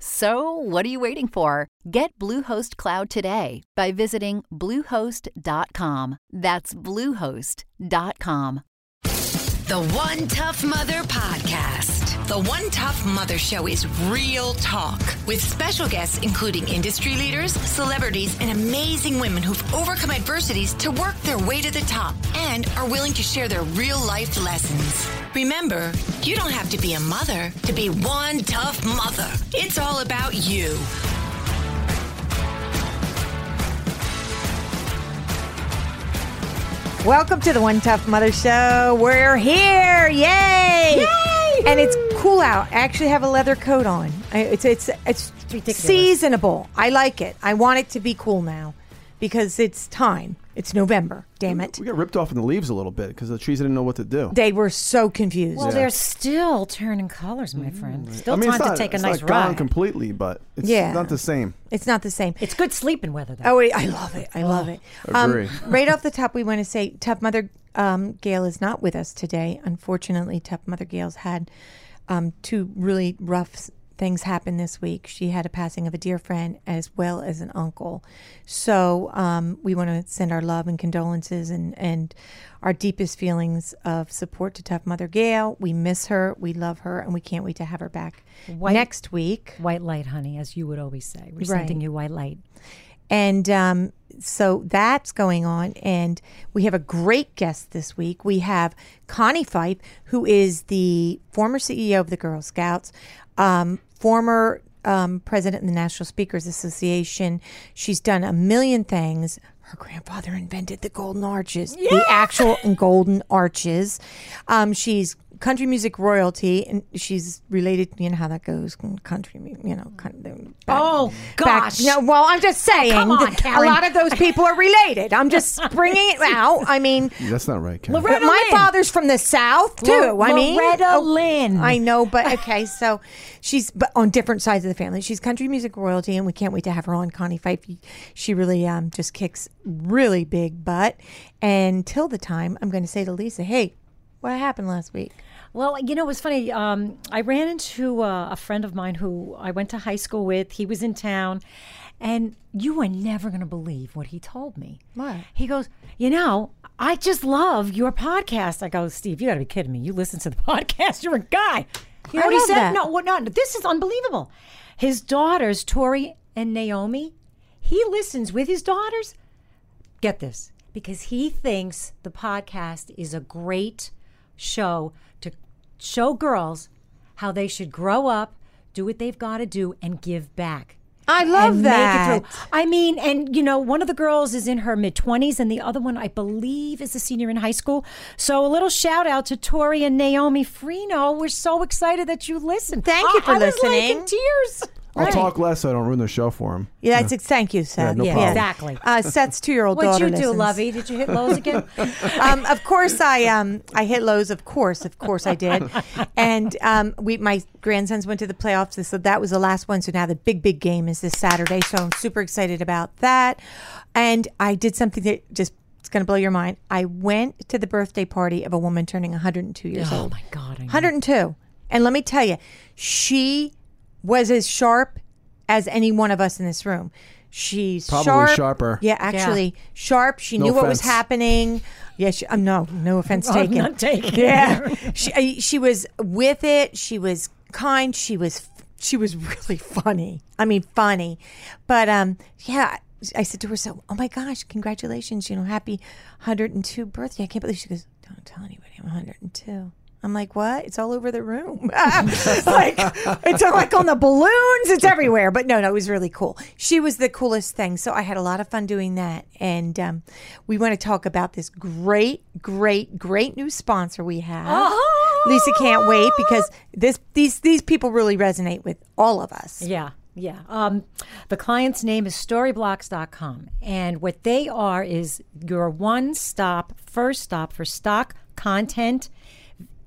So, what are you waiting for? Get Bluehost Cloud today by visiting Bluehost.com. That's Bluehost.com. The One Tough Mother Podcast. The One Tough Mother Show is real talk with special guests, including industry leaders, celebrities, and amazing women who've overcome adversities to work their way to the top and are willing to share their real life lessons. Remember, you don't have to be a mother to be one tough mother. It's all about you. Welcome to the One Tough Mother Show. We're here. Yay! Yay! And it's cool out. I actually have a leather coat on. It's ridiculous. Seasonable. I like it. I want it to be cool now because it's time. It's November. Damn it. We got ripped off in the leaves a little bit because the trees didn't know what to do. They were so confused. Well, they're still turning colors, my friend. Still time to take a nice ride. It's not gone completely, but it's not the same. It's not the same. It's good sleeping weather, though. Oh, I love it. I love it. Agree. Right off the top, we want to say Tough Mother Gail is not with us today. Unfortunately, Tough Mother Gail's had two really rough things happened this week. She had a passing of a dear friend as well as an uncle. So we want to send our love and condolences and our deepest feelings of support to Tough Mother Gail. We miss her. We love her. And we can't wait to have her back next week. White light, honey, as you would always say. We're sending you white light. And so that's going on. And we have a great guest this week. We have Connie Fipe, who is the former CEO of the Girl Scouts, former president of the National Speakers Association. She's done a million things. Her grandfather invented the golden arches, the actual golden arches. She's country music royalty, and she's related. You know how that goes. Country, you know. Gosh! No, well, I'm just saying. Oh, come on, Karen. A lot of those people are related. I'm just bringing it out. I mean, that's not right, Karen. Loretta Lynn. My father's from the South too. Loretta Lynn. I know, but okay. So she's on different sides of the family. She's country music royalty, and we can't wait to have her on. Connie Fipe. She really just kicks really big butt. And till the time, I'm going to say to Lisa, hey, what happened last week? Well, you know, it was funny. I ran into a friend of mine who I went to high school with. He was in town. And you are never going to believe what he told me. What? He goes, you know, I just love your podcast. I go, Steve, you got to be kidding me. You listen to the podcast. You're a guy. You know what he said? That. No, this is unbelievable. His daughters, Tori and Naomi, he listens with his daughters. Get this. Because he thinks the podcast is a great show to show girls how they should grow up, do what they've got to do, and give back. I love that. Make it through. I mean, and you know, one of the girls is in her mid-20s, and the other one, I believe, is a senior in high school. So a little shout out to Tori and Naomi Freno. We're so excited that you listened. Thank you for listening. I was like in tears. I'll talk less so I don't ruin the show for him. Yeah, it's thank you, Seth. Yeah, no problem. Exactly. Seth's 2-year-old daughter listens. What'd you do, Lovey? Did you hit Lowe's again? Of course I hit Lowe's. Of course I did. And my grandsons went to the playoffs, so that was the last one. So now the big game is this Saturday. So I'm super excited about that. And I did something that just it's going to blow your mind. I went to the birthday party of a woman turning 102 years old. Oh my God! 102. And let me tell you, she was as sharp as any one of us in this room. She's probably sharper. Yeah, actually sharp. She knew what was happening. Yeah, no offense taken. I'm not taking. Yeah, she was with it. She was kind. She was really funny. I mean, funny. But yeah, I said to her, "So, oh my gosh, congratulations! You know, happy 102 birthday. I can't believe." She goes, "Don't tell anybody. I'm 102." I'm like, what? It's all over the room. It's like on the balloons. It's everywhere. But no, it was really cool. She was the coolest thing. So I had a lot of fun doing that. And we want to talk about this great, great, great new sponsor we have. Oh! Lisa can't wait because these people really resonate with all of us. Yeah. Yeah. The client's name is Storyblocks.com. And what they are is your first stop for stock content,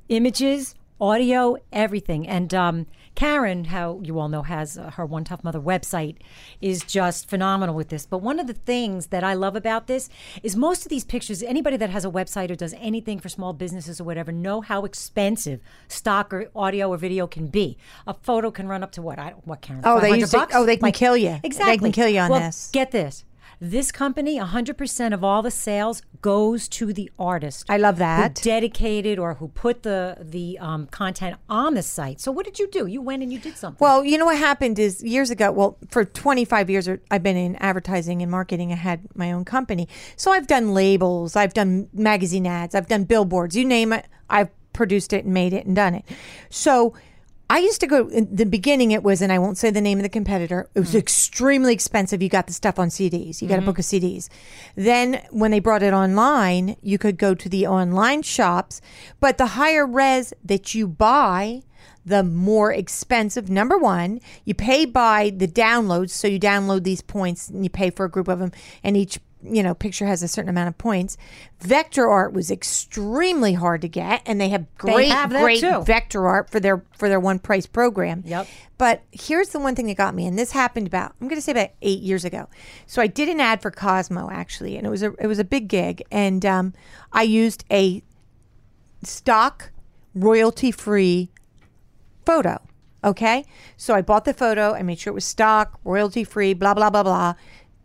images, audio, everything. And Karen, how you all know, has her One Tough Mother website, is just phenomenal with this. But one of the things that I love about this is most of these pictures, anybody that has a website or does anything for small businesses or whatever, know how expensive stock or audio or video can be. A photo can run up to Karen? Oh, $500? Oh, they can kill you. Exactly. They can kill you on this. Get this. This company, 100% of all the sales goes to the artist. I love that. Who dedicated or who put the content on the site. So what did you do? You went and you did something. Well, you know what happened is years ago, well, for 25 years I've been in advertising and marketing. I had my own company. So I've done labels. I've done magazine ads. I've done billboards. You name it. I've produced it and made it and done it. So I used to go, in the beginning it was, and I won't say the name of the competitor, it was extremely expensive. You got the stuff on CDs. You got a book of CDs. Then when they brought it online, you could go to the online shops. But the higher res that you buy, the more expensive. Number one, you pay by the downloads. So you download these points and you pay for a group of them. And each picture has a certain amount of points. Vector art was extremely hard to get, and they have great vector art for their one price program. Yep. But here's the one thing that got me, and this happened about 8 years ago. So I did an ad for Cosmo actually, and it was a big gig, and I used a stock royalty-free photo. Okay, so I bought the photo, I made sure it was stock royalty-free, blah blah blah blah,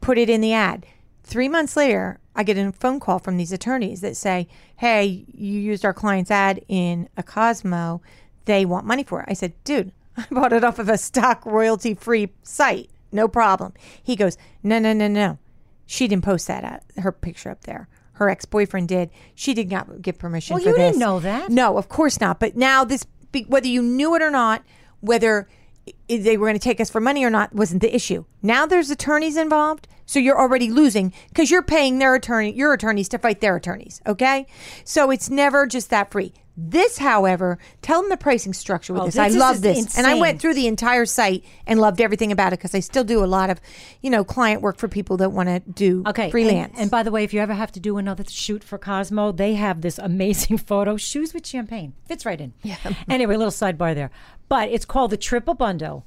put it in the ad. 3 months later, I get a phone call from these attorneys that say, hey, you used our client's ad in a Cosmo. They want money for it. I said, dude, I bought it off of a stock royalty-free site. No problem. He goes, no. She didn't post that ad, her picture up there. Her ex-boyfriend did. She did not give permission for this. Well, you didn't know that. No, of course not. But now this, whether you knew it or not, whether they were going to take us for money or not wasn't the issue. Now there's attorneys involved, so you're already losing because you're paying your attorneys to fight their attorneys, okay? So it's never just that free. This, however, tell them the pricing structure with this. I love this. Insane. And I went through the entire site and loved everything about it because I still do a lot of, client work for people that want to do freelance. And by the way, if you ever have to do another shoot for Cosmo, they have this amazing photo, Shoes with Champagne. Fits right in. Yeah. Anyway, a little sidebar there. But it's called the Triple Bundle.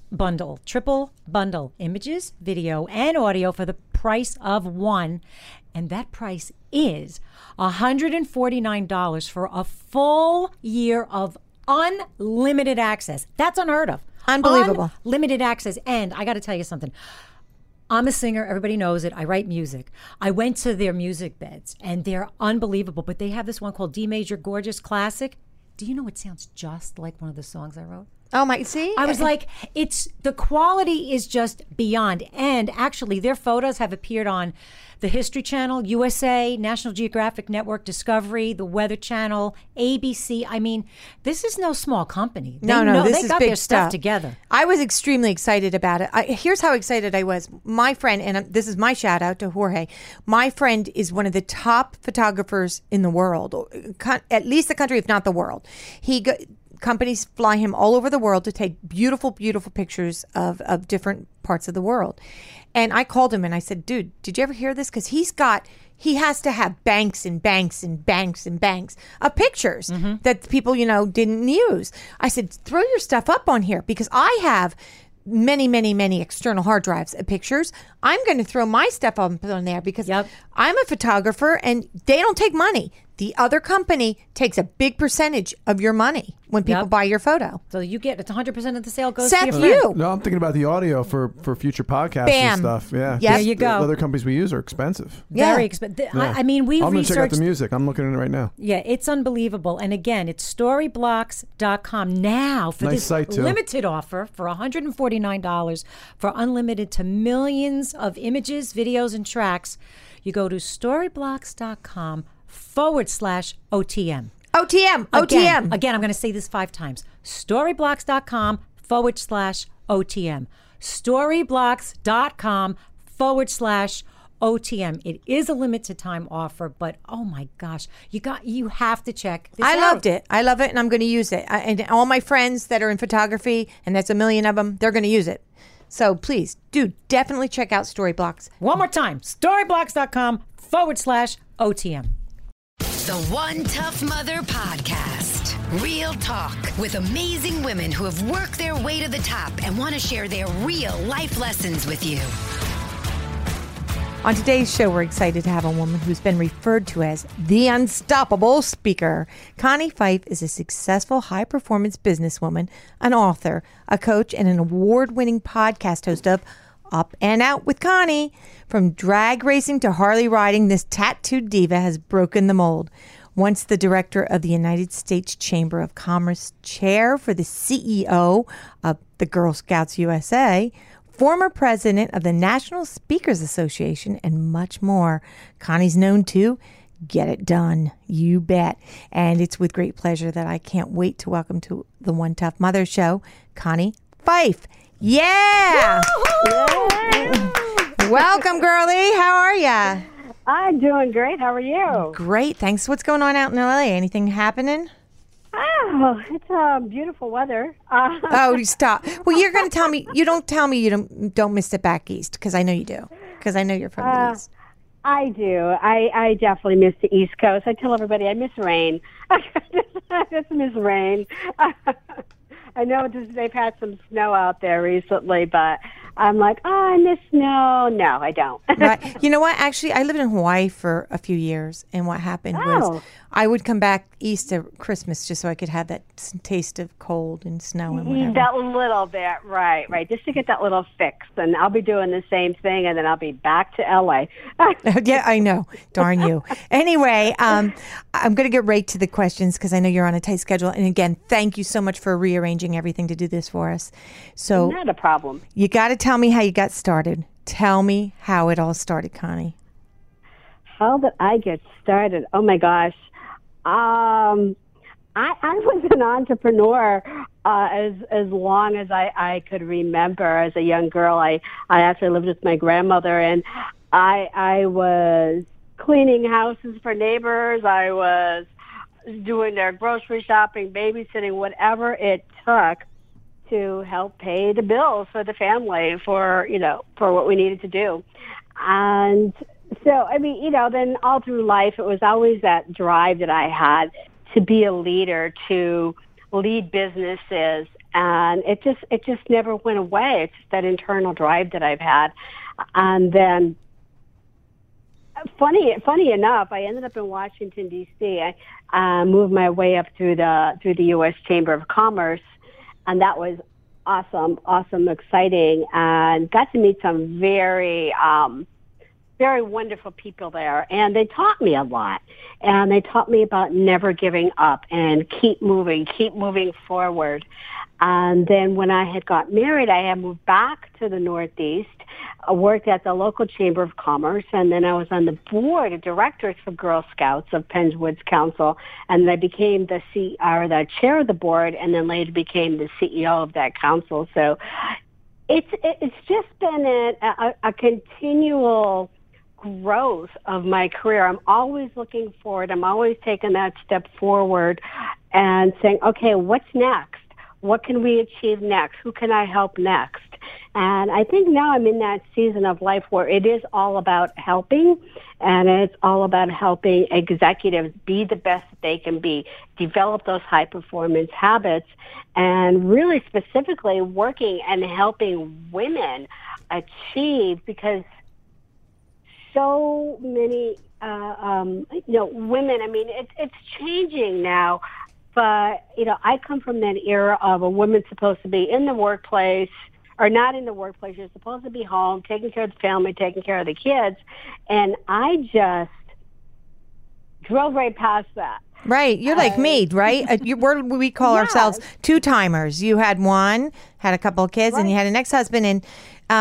Images, video, and audio for the price of one. And that price is $149 for a full year of unlimited access. That's unheard of. Unbelievable. Unlimited access. And I got to tell you something. I'm a singer. Everybody knows it. I write music. I went to their music beds, and they're unbelievable. But they have this one called D Major Gorgeous Classic. Do you know it sounds just like one of the songs I wrote? Oh my, see? I was like, the quality is just beyond. And actually, their photos have appeared on the History Channel, USA, National Geographic Network, Discovery, the Weather Channel, ABC. I mean, this is no small company. They got their stuff together. I was extremely excited about it. Here's how excited I was. My friend, and this is my shout out to Jorge, my friend is one of the top photographers in the world, at least the country, if not the world. Companies fly him all over the world to take beautiful, beautiful pictures of different parts of the world. And I called him and I said, dude, did you ever hear this? Because he has to have banks and banks and banks and banks of pictures that people, didn't use. I said, throw your stuff up on here because I have many, many, many external hard drives of pictures. I'm going to throw my stuff up on there because I'm a photographer and they don't take money. The other company takes a big percentage of your money when people buy your photo. So you get 100% of the sale goes to you. No, I'm thinking about the audio for future podcasts and stuff. Yeah, there you go. The other companies we use are expensive. Yeah. Very expensive. Yeah. I'm going to check out the music. I'm looking at it right now. Yeah, it's unbelievable. And again, it's storyblocks.com now for this limited offer for $149 for unlimited to millions of images, videos, and tracks. You go to storyblocks.com/OTM. OTM. OTM. Again, I'm going to say this 5 times. Storyblocks.com/OTM. Storyblocks.com/OTM. It is a limited time offer, but oh my gosh, you have to check this out. Loved it. I love it, and I'm going to use it. And all my friends that are in photography, and that's a million of them, they're going to use it. So please do definitely check out Storyblocks. One more time, Storyblocks.com/OTM. The One Tough Mother Podcast. Real talk with amazing women who have worked their way to the top and want to share their real life lessons with you. On today's show, we're excited to have a woman who's been referred to as the unstoppable speaker. Connie Fipe is a successful high-performance businesswoman, an author, a coach, and an award-winning podcast host of Up and Out with Connie. From drag racing to Harley riding, this tattooed diva has broken the mold. Once the director of the United States Chamber of Commerce, chair for the CEO of the Girl Scouts USA, former president of the National Speakers Association, and much more. Connie's known to get it done, you bet. And it's with great pleasure that I can't wait to welcome to the One Tough Mother Show, Connie Fipe. Yeah! Welcome, girlie. How are ya? I'm doing great. How are you? Great, thanks. What's going on out in LA? Anything happening? Oh, it's beautiful weather. Oh, stop. Well, you're going to tell me. You don't tell me you don't miss it back east, because I know you do, because I know you're from the east. I do. I definitely miss the East Coast. I tell everybody I miss rain. I just miss rain. I know they've had some snow out there recently, but I'm like, oh, I miss snow. No, I don't. Right. You know what? Actually, I lived in Hawaii for a few years, and what happened was I would come back east at Christmas just so I could have that taste of cold and snow and whatever. That little bit, right, just to get that little fix. And I'll be doing the same thing, and then I'll be back to L.A. Yeah, I know. Darn you. Anyway, I'm going to get right to the questions because I know you're on a tight schedule. And again, thank you so much for rearranging everything to do this for us. So not a problem. You got to tell me how you got started. Tell me how it all started, Connie. How did I get started? Oh, my gosh. I was an entrepreneur as long as I could remember. As a young girl, I actually lived with my grandmother, and I was cleaning houses for neighbors. I was doing their grocery shopping, babysitting, whatever it took to help pay the bills for the family for what we needed to do. And so, I mean, then all through life, it was always that drive that I had to be a leader, to lead businesses. And it just never went away. It's just that internal drive that I've had. And then funny enough, I ended up in Washington, D.C. I moved my way up through the U.S. Chamber of Commerce. And that was awesome, exciting, and got to meet some very, very wonderful people there. And they taught me a lot. And they taught me about never giving up and keep moving forward. And then when I had got married, I had moved back to the Northeast. I worked at the local Chamber of Commerce, and then I was on the board of directors for Girl Scouts of Penns Woods Council, and then I became the chair of the board, and then later became the CEO of that council. So it's just been a continual growth of my career. I'm always looking forward. I'm always taking that step forward and saying, okay, what's next? What can we achieve next? Who can I help next? And I think now I'm in that season of life where it is all about helping, and it's all about helping executives be the best they can be, develop those high-performance habits, and really specifically working and helping women achieve, because so many women, I mean, it's changing now. But, I come from that era of a woman supposed to be in the workplace, or not in the workplace. You're supposed to be home, taking care of the family, taking care of the kids. And I just drove right past that. Right. You're like me, right? We call ourselves two-timers. You had one, had a couple of kids, and you had an ex-husband.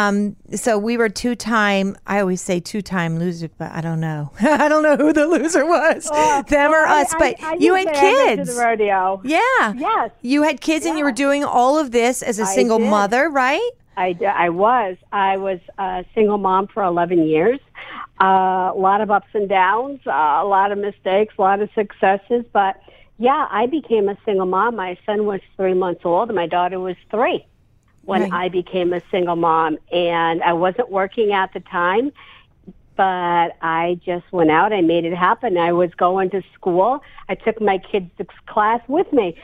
And so we were two-time, I always say two-time losers, but I don't know. I don't know who the loser was, them or us. But you had kids. To the rodeo. Yeah. Yes. You had kids, and you were doing all of this as a single mother, right? I was. I was a single mom for 11 years. A lot of ups and downs, a lot of mistakes, a lot of successes. But, I became a single mom. My son was 3 months old, and my daughter was 3 when I became a single mom. And I wasn't working at the time, but I just went out. I made it happen. I was going to school. I took my kids to class with me.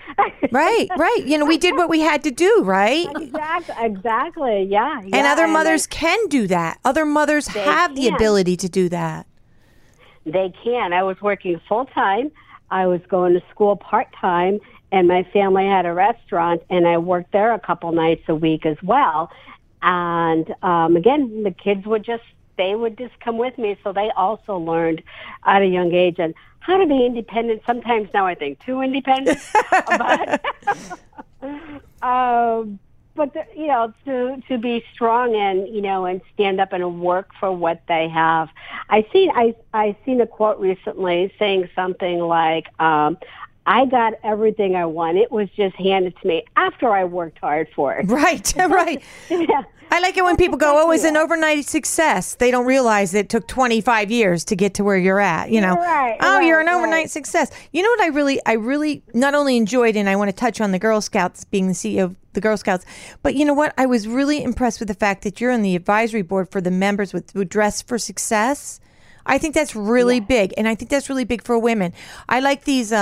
Right. You know, we did what we had to do, right? Exactly. Yeah. And other mothers can do that. Other mothers have the ability to do that. They can. I was working full time. I was going to school part time, and my family had a restaurant, and I worked there a couple nights a week as well. And again, the kids would just come with me, so they also learned at a young age and how to be independent. Sometimes now I think too independent, but to be strong and stand up and work for what they have. I seen a quote recently saying something like, I got everything I want. It was just handed to me after I worked hard for it. Right. Yeah. I like it when people go, oh, it's an overnight success. They don't realize it took 25 years to get to where you're at, you know. Right, you're an overnight success. You know what I really not only enjoyed, and I want to touch on the Girl Scouts, being the CEO of the Girl Scouts, but you know what? I was really impressed with the fact that you're on the advisory board for the members who dress for success. I think that's really big, and I think that's really big for women. I like these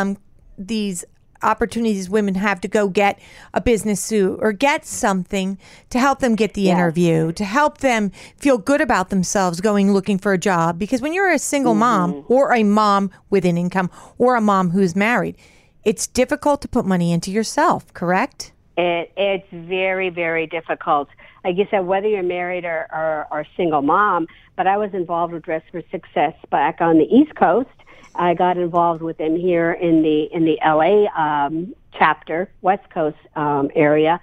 opportunities women have to go get a business suit or get something to help them get the interview, to help them feel good about themselves going looking for a job. Because when you're a single mom or a mom with an income or a mom who's married, it's difficult to put money into yourself, correct? It's very, very difficult. Like you said, whether you're married or single mom, but I was involved with Dress for Success back on the East Coast. I got involved with them here in the LA chapter, West Coast area,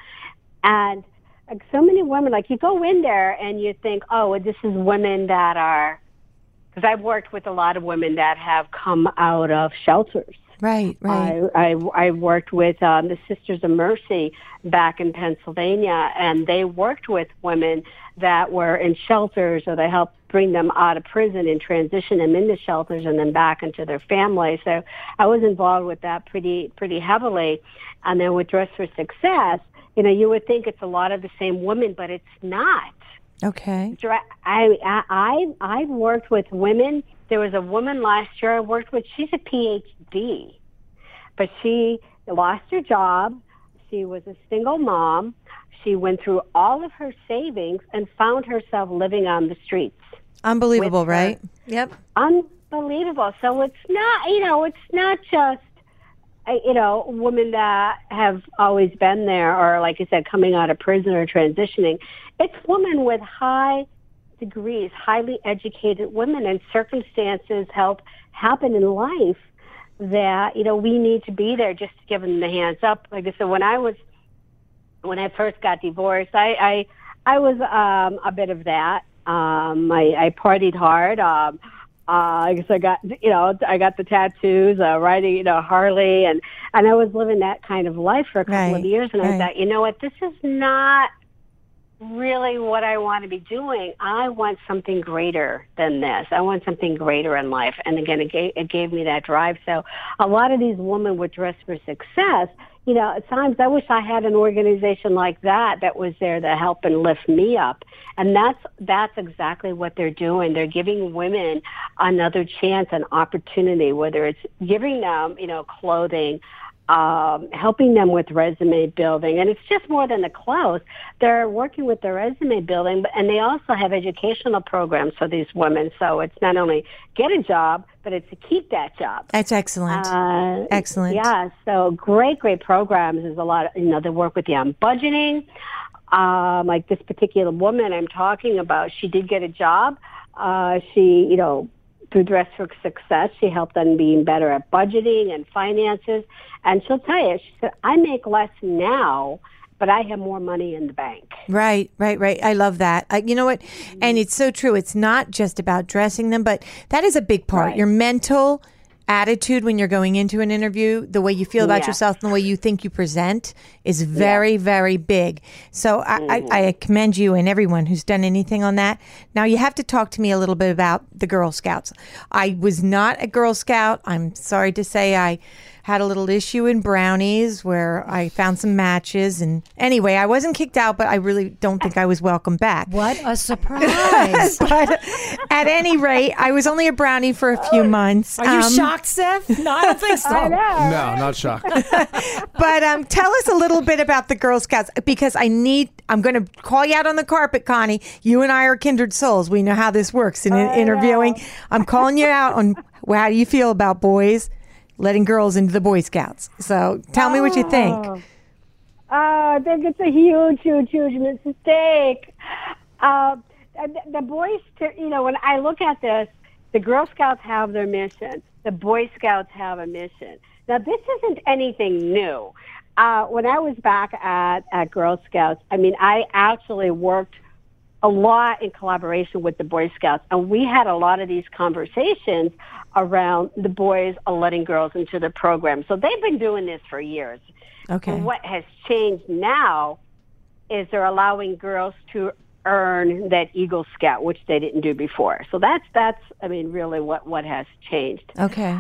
and so many women. Like you go in there and you think, oh, this is women that are, because I've worked with a lot of women that have come out of shelters. Right. I worked with the Sisters of Mercy back in Pennsylvania, and they worked with women that were in shelters, or they helped bring them out of prison and transition them into shelters and then back into their family. So I was involved with that pretty heavily. And then with Dress for Success, you know, you would think it's a lot of the same women, but it's not. Okay. I've worked with women. There was a woman last year I worked with. She's a PhD, but she lost her job. She was a single mom. She went through all of her savings and found herself living on the streets. Unbelievable, right? Yep. Unbelievable. So it's not just, women that have always been there, or like I said, coming out of prison or transitioning. It's women with high degrees, highly educated women, and circumstances help happen in life that, we need to be there just to give them the hands up. Like I said, when I first got divorced, I was a bit of that. I partied hard. I guess I got the tattoos, riding, Harley, and I was living that kind of life for a couple of years. And I thought, you know what, this is not really what I want to be doing. I want something greater than this. I want something greater in life. And again, it gave me that drive. So a lot of these women were dressed for success. You know, at times I wish I had an organization like that was there to help and lift me up. And that's exactly what they're doing. They're giving women another chance, an opportunity, whether it's giving them, clothing, helping them with resume building. And it's just more than the clothes. They're working with their resume building, and they also have educational programs for these women. So it's not only get a job, but it's to keep that job. That's excellent. Excellent. Yeah, so great programs. There's a lot of, they work with you on budgeting. Like this particular woman I'm talking about, she did get a job. She through Dress for Success, she helped them being better at budgeting and finances. And she'll tell you, she said, I make less now, but I have more money in the bank. Right, right, right. I love that. You know what? And it's so true. It's not just about dressing them, but that is a big part. Right. Your mental attitude when you're going into an interview, the way you feel about yourself and the way you think you present is very, very big. So I commend you and everyone who's done anything on that. Now you have to talk to me a little bit about the Girl Scouts. I was not a Girl Scout. I'm sorry to say I had a little issue in brownies where I found some matches. And anyway, I wasn't kicked out, but I really don't think I was welcome back. What a surprise. But at any rate, I was only a brownie for a few months. Are you shocked, Seth? No, I don't think so. I know. No, not shocked. But tell us a little bit about the Girl Scouts, because I'm going to call you out on the carpet, Connie. You and I are kindred souls. We know how this works in interviewing. Yeah. I'm calling you out on how do you feel about boys letting girls into the Boy Scouts. So tell me what you think. I think it's a huge, huge, huge mistake. The boys, you know, when I look at this, the Girl Scouts have their mission. The Boy Scouts have a mission. Now, this isn't anything new. When I was back at Girl Scouts, I mean, I actually worked a lot in collaboration with the Boy Scouts, and we had a lot of these conversations around the boys letting girls into the program. So they've been doing this for years. Okay. And what has changed now is they're allowing girls to earn that Eagle Scout, which they didn't do before. So that's I mean, really what has changed. Okay.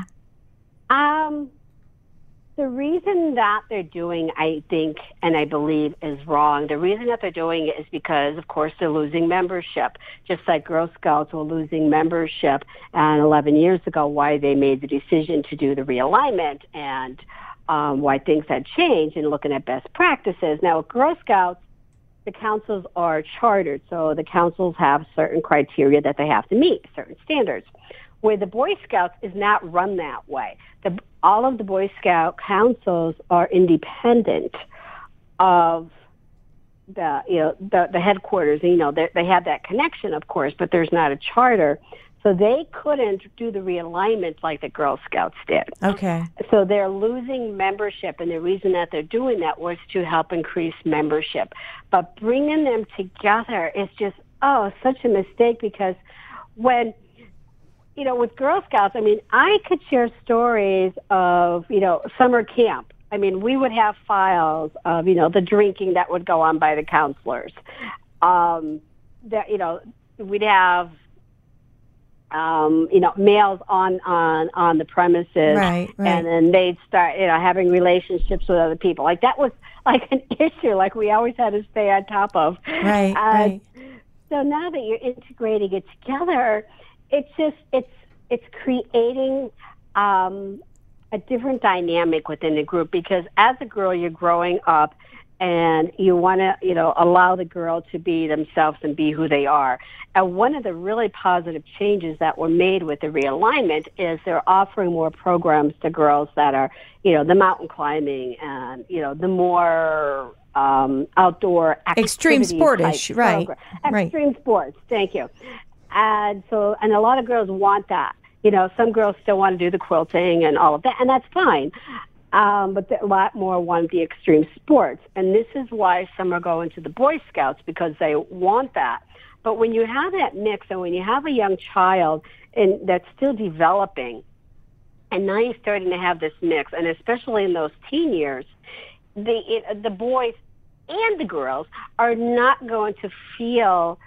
The reason that they're doing, I think, and I believe is wrong. The reason that they're doing it is because, of course, they're losing membership, just like Girl Scouts were losing membership. And 11 years ago, why they made the decision to do the realignment and why things had changed and looking at best practices. Now, with Girl Scouts, the councils are chartered, so the councils have certain criteria that they have to meet, certain standards. Where the Boy Scouts is not run that way. All of the Boy Scout councils are independent of the headquarters. You know, they have that connection, of course, but there's not a charter. So they couldn't do the realignment like the Girl Scouts did. Okay. So they're losing membership, and the reason that they're doing that was to help increase membership. But bringing them together is just, such a mistake, because when – you know, with Girl Scouts, I mean, I could share stories of, you know, summer camp. I mean, we would have files of, you know, the drinking that would go on by the counselors. That, you know, we'd have, you know, males on the premises. Right, right. And then they'd start, you know, having relationships with other people. Like, that was, like, an issue. Like, we always had to stay on top of. Right, right. So now that you're integrating it together, it's just, it's creating a different dynamic within the group, because as a girl, you're growing up and you want to, you know, allow the girl to be themselves and be who they are. And one of the really positive changes that were made with the realignment is they're offering more programs to girls that are, you know, the mountain climbing and, you know, the more outdoor activities. Extreme sportish, right. Extreme sports, thank you. And so, and a lot of girls want that. You know, some girls still want to do the quilting and all of that, and that's fine. But a lot more want the extreme sports. And this is why some are going to the Boy Scouts, because they want that. But when you have that mix, and when you have a young child and that's still developing, and now you're starting to have this mix, and especially in those teen years, the boys and the girls are not going to feel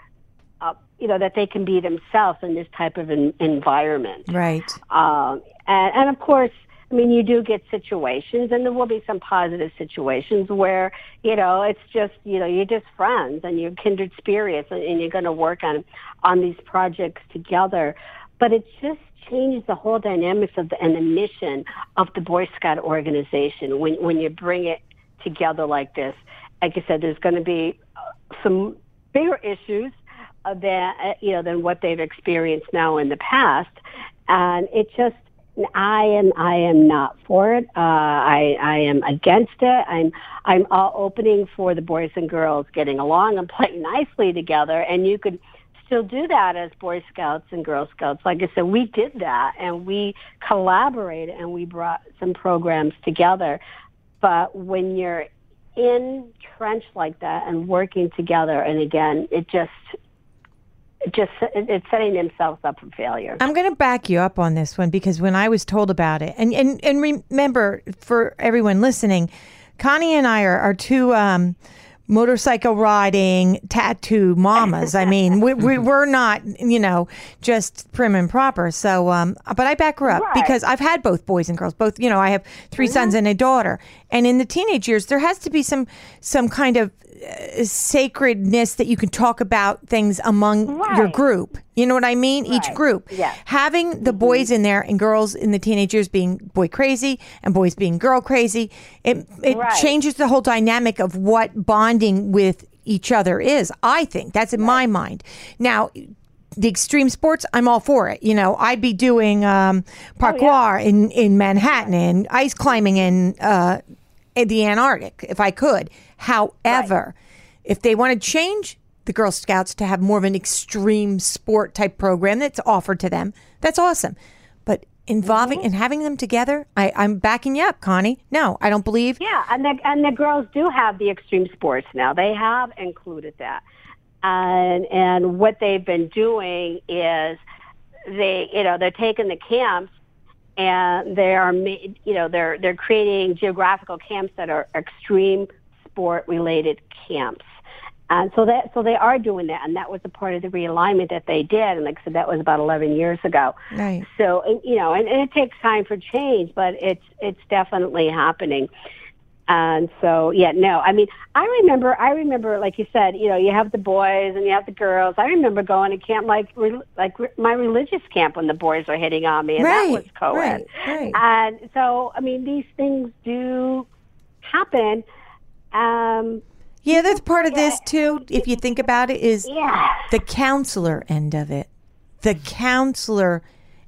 you know, that they can be themselves in this type of environment. Right. And of course, I mean, you do get situations, and there will be some positive situations where, you know, it's just, you know, you're just friends and you're kindred spirits, and you're going to work on these projects together. But it just changes the whole dynamics of the mission of the Boy Scout organization when you bring it together like this. Like I said, there's going to be some bigger issues than what they've experienced now in the past, and it just I am not for it. I am against it. I'm all opening for the boys and girls getting along and playing nicely together, and you could still do that as Boy Scouts and Girl Scouts. Like I said, we did that, and we collaborated, and we brought some programs together. But when you're entrenched like that and working together, and again, it's setting themselves up for failure. I'm going to back you up on this one, because when I was told about it, and remember, for everyone listening, Connie and I are two motorcycle riding tattoo mamas. I mean, we're not, just prim and proper. So, but I back her up, right, because I've had both boys and girls. Both, I have three sons and a daughter. And in the teenage years, there has to be some kind of sacredness that you can talk about things among your group. You know what I mean? Right. Each group. Yeah. Having the boys in there and girls in the teenage years being boy crazy and boys being girl crazy, it changes the whole dynamic of what bonding with each other is, I think. That's in my mind. Now, the extreme sports, I'm all for it. I'd be doing parkour in Manhattan and ice climbing in the Antarctic if I could. However, if they want to change the Girl Scouts to have more of an extreme sport type program that's offered to them, that's awesome. But involving and having them together, I'm backing you up, Connie. No, I don't believe. Yeah, and the girls do have the extreme sports now. They have included that. And what they've been doing is they're taking the camps, and they are they're creating geographical camps that are extreme sport related camps, and so they are doing that, and that was a part of the realignment that they did. And like I said, that was about 11 years ago. Right. So and it takes time for change, but it's definitely happening. And so, I mean, I remember, like you said, you have the boys and you have the girls. I remember going to camp, like my religious camp, when the boys were hitting on me, and that was co-ed. Right. And so, I mean, these things do happen. That's part of this, too, if you think about it, is the counselor end of it. The counselor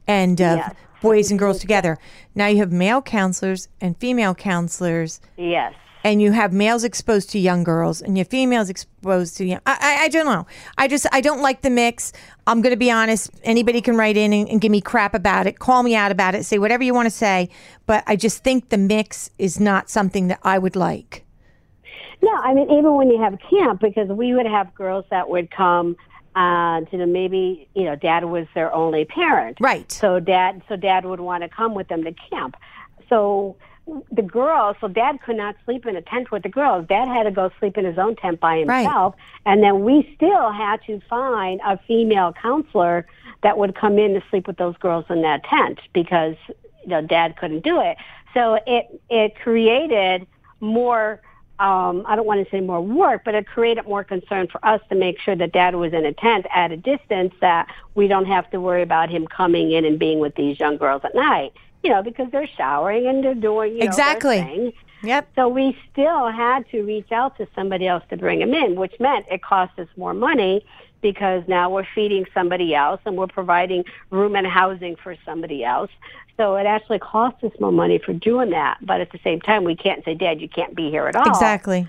end of boys and girls together. Now you have male counselors and female counselors. Yes. And you have males exposed to young girls, and you have females exposed to young. I don't know. I don't like the mix. I'm going to be honest. Anybody can write in and give me crap about it. Call me out about it. Say whatever you want to say. But I just think the mix is not something that I would like. No, I mean, even when you have camp, because we would have girls that would come maybe, dad was their only parent. Right. So dad would want to come with them to camp. So dad could not sleep in a tent with the girls. Dad had to go sleep in his own tent by himself. Right. And then we still had to find a female counselor that would come in to sleep with those girls in that tent, because, dad couldn't do it. So it created more... I don't want to say more work, but it created more concern for us to make sure that dad was in a tent at a distance that we don't have to worry about him coming in and being with these young girls at night, because they're showering and they're doing, their thing. Yep. So we still had to reach out to somebody else to bring him in, which meant it cost us more money, because now we're feeding somebody else and we're providing room and housing for somebody else. So it actually costs us more money for doing that. But at the same time, we can't say, Dad, you can't be here at all. Exactly.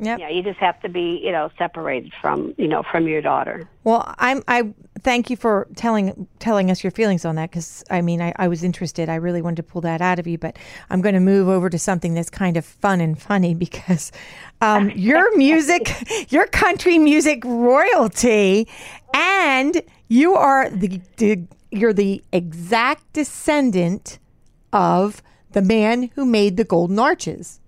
Yep. Yeah, you just have to be, separated from your daughter. Well, I thank you for telling us your feelings on that, because, I mean, I was interested. I really wanted to pull that out of you, but I'm going to move over to something that's kind of fun and funny, because your music, your country music royalty, and you are you're the exact descendant of the man who made the Golden Arches.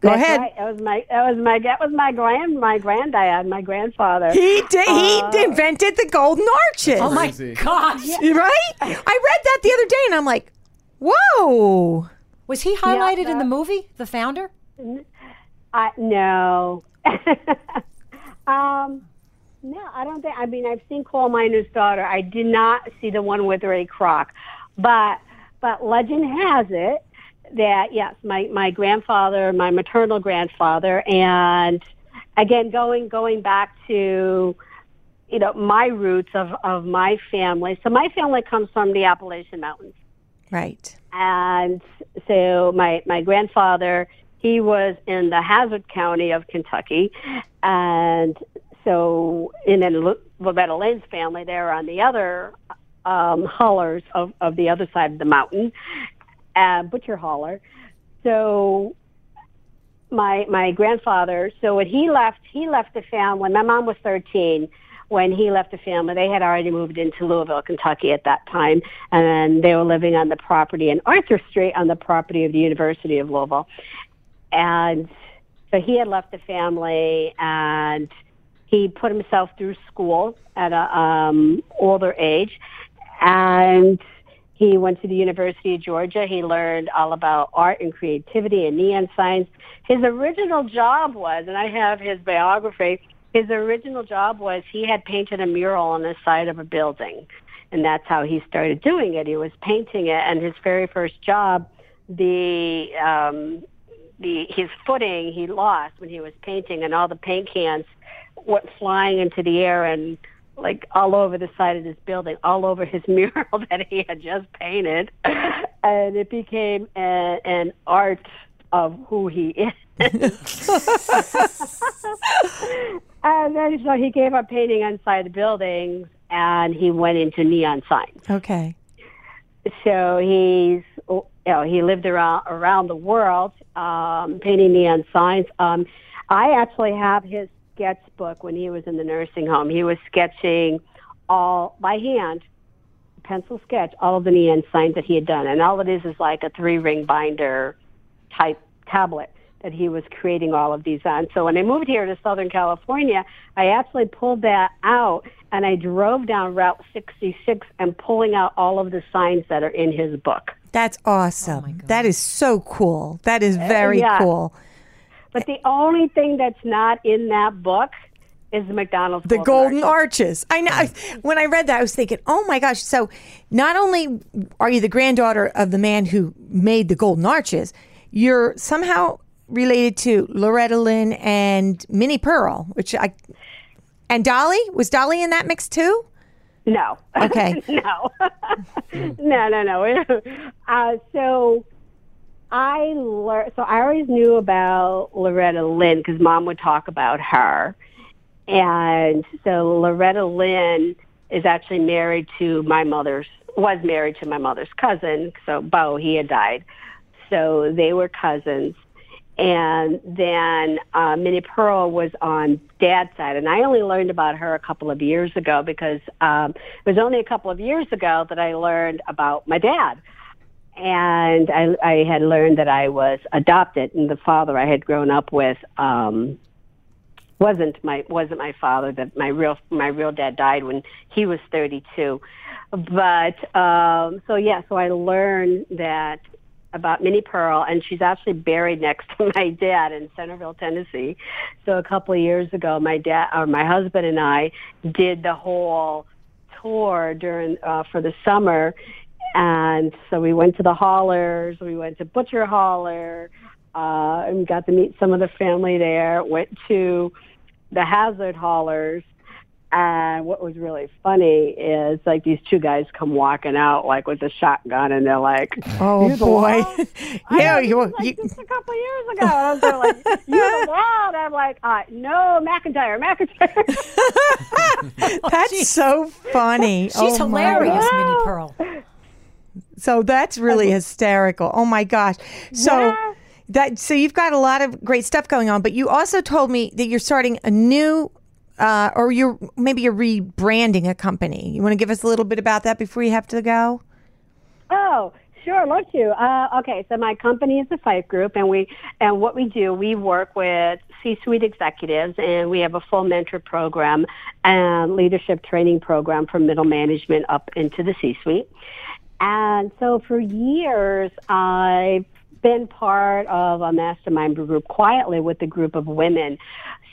Go ahead. Right. My grandfather. He invented the Golden Arches. Oh my gosh! Yeah. Right? I read that the other day, and I'm like, whoa! Was he highlighted in the movie? The founder? No. No, I don't think. I mean, I've seen Coal Miner's Daughter. I did not see the one with Ray Kroc, but legend has it that, yes, my grandfather, my maternal grandfather, and again, going back to, my roots of my family. So my family comes from the Appalachian Mountains. Right. And so my grandfather, he was in the Hazard County of Kentucky. And So, and then Loretta Lynn's family, they're on the other hollers of the other side of the mountain, Butcher Holler. So my grandfather, so when he left the family, when my mom was 13, when he left the family, they had already moved into Louisville, Kentucky at that time, and they were living on the property in Arthur Street on the property of the University of Louisville. And so he had left the family, and he put himself through school at a older age, and he went to the University of Georgia. He learned all about art and creativity and neon signs. His original job was, and I have his biography, his original job was he had painted a mural on the side of a building, and that's how he started doing it. He was painting it, and his very first job, his footing he lost when he was painting, and all the paint cans went flying into the air and like all over the side of this building, all over his mural that he had just painted, and it became an art of who he is. And then so he gave up painting inside the buildings, and he went into neon signs. Okay. So he lived around the world painting neon signs. I actually have his sketchbook when he was in the nursing home. He was sketching all by hand, pencil sketch, all of the neon signs that he had done, and all it is like a 3-ring binder type tablet that he was creating all of these on. So when I moved here to Southern California, I actually pulled that out, and I drove down Route 66 and pulling out all of the signs that are in his book. That's awesome. Oh, that is so cool. That is very cool. But the only thing that's not in that book is the McDonald's Golden Arches. I know. When I read that, I was thinking, oh, my gosh. So not only are you the granddaughter of the man who made the Golden Arches, you're somehow related to Loretta Lynn and Minnie Pearl, and Dolly? Was Dolly in that mix too? No. Okay. No. So I always knew about Loretta Lynn because Mom would talk about her. And so Loretta Lynn is actually was married to my mother's cousin. So Beau, he had died. So they were cousins. And then Minnie Pearl was on Dad's side. And I only learned about her a couple of years ago because it was only a couple of years ago that I learned about my dad. And I had learned that I was adopted, and the father I had grown up with wasn't my father. That my real dad died when he was 32. But so I learned that about Minnie Pearl, and she's actually buried next to my dad in Centerville, Tennessee. So a couple of years ago, my husband and I did the whole tour for the summer, and so we went to the haulers, we went to Butcher Holler, and got to meet some of the family there. Went to the Hazard haulers. And what was really funny is, like, these two guys come walking out, like, with a shotgun, and they're like, "Oh, boy." Yeah, just a couple of years ago. And I was like, "You're the wild." I'm like, "No, McIntyre. That's so funny. She's hilarious, Minnie Pearl. So that's really hysterical. Oh, my gosh. So. Yeah. So you've got a lot of great stuff going on, but you also told me that you're starting a new or you're rebranding a company. You want to give us a little bit about that before you have to go? Oh, sure, love to. Okay, so my company is the Fife Group, and what we do, we work with C-suite executives, and we have a full mentor program and leadership training program from middle management up into the C-suite. And so for years, I've been part of a mastermind group quietly with a group of women.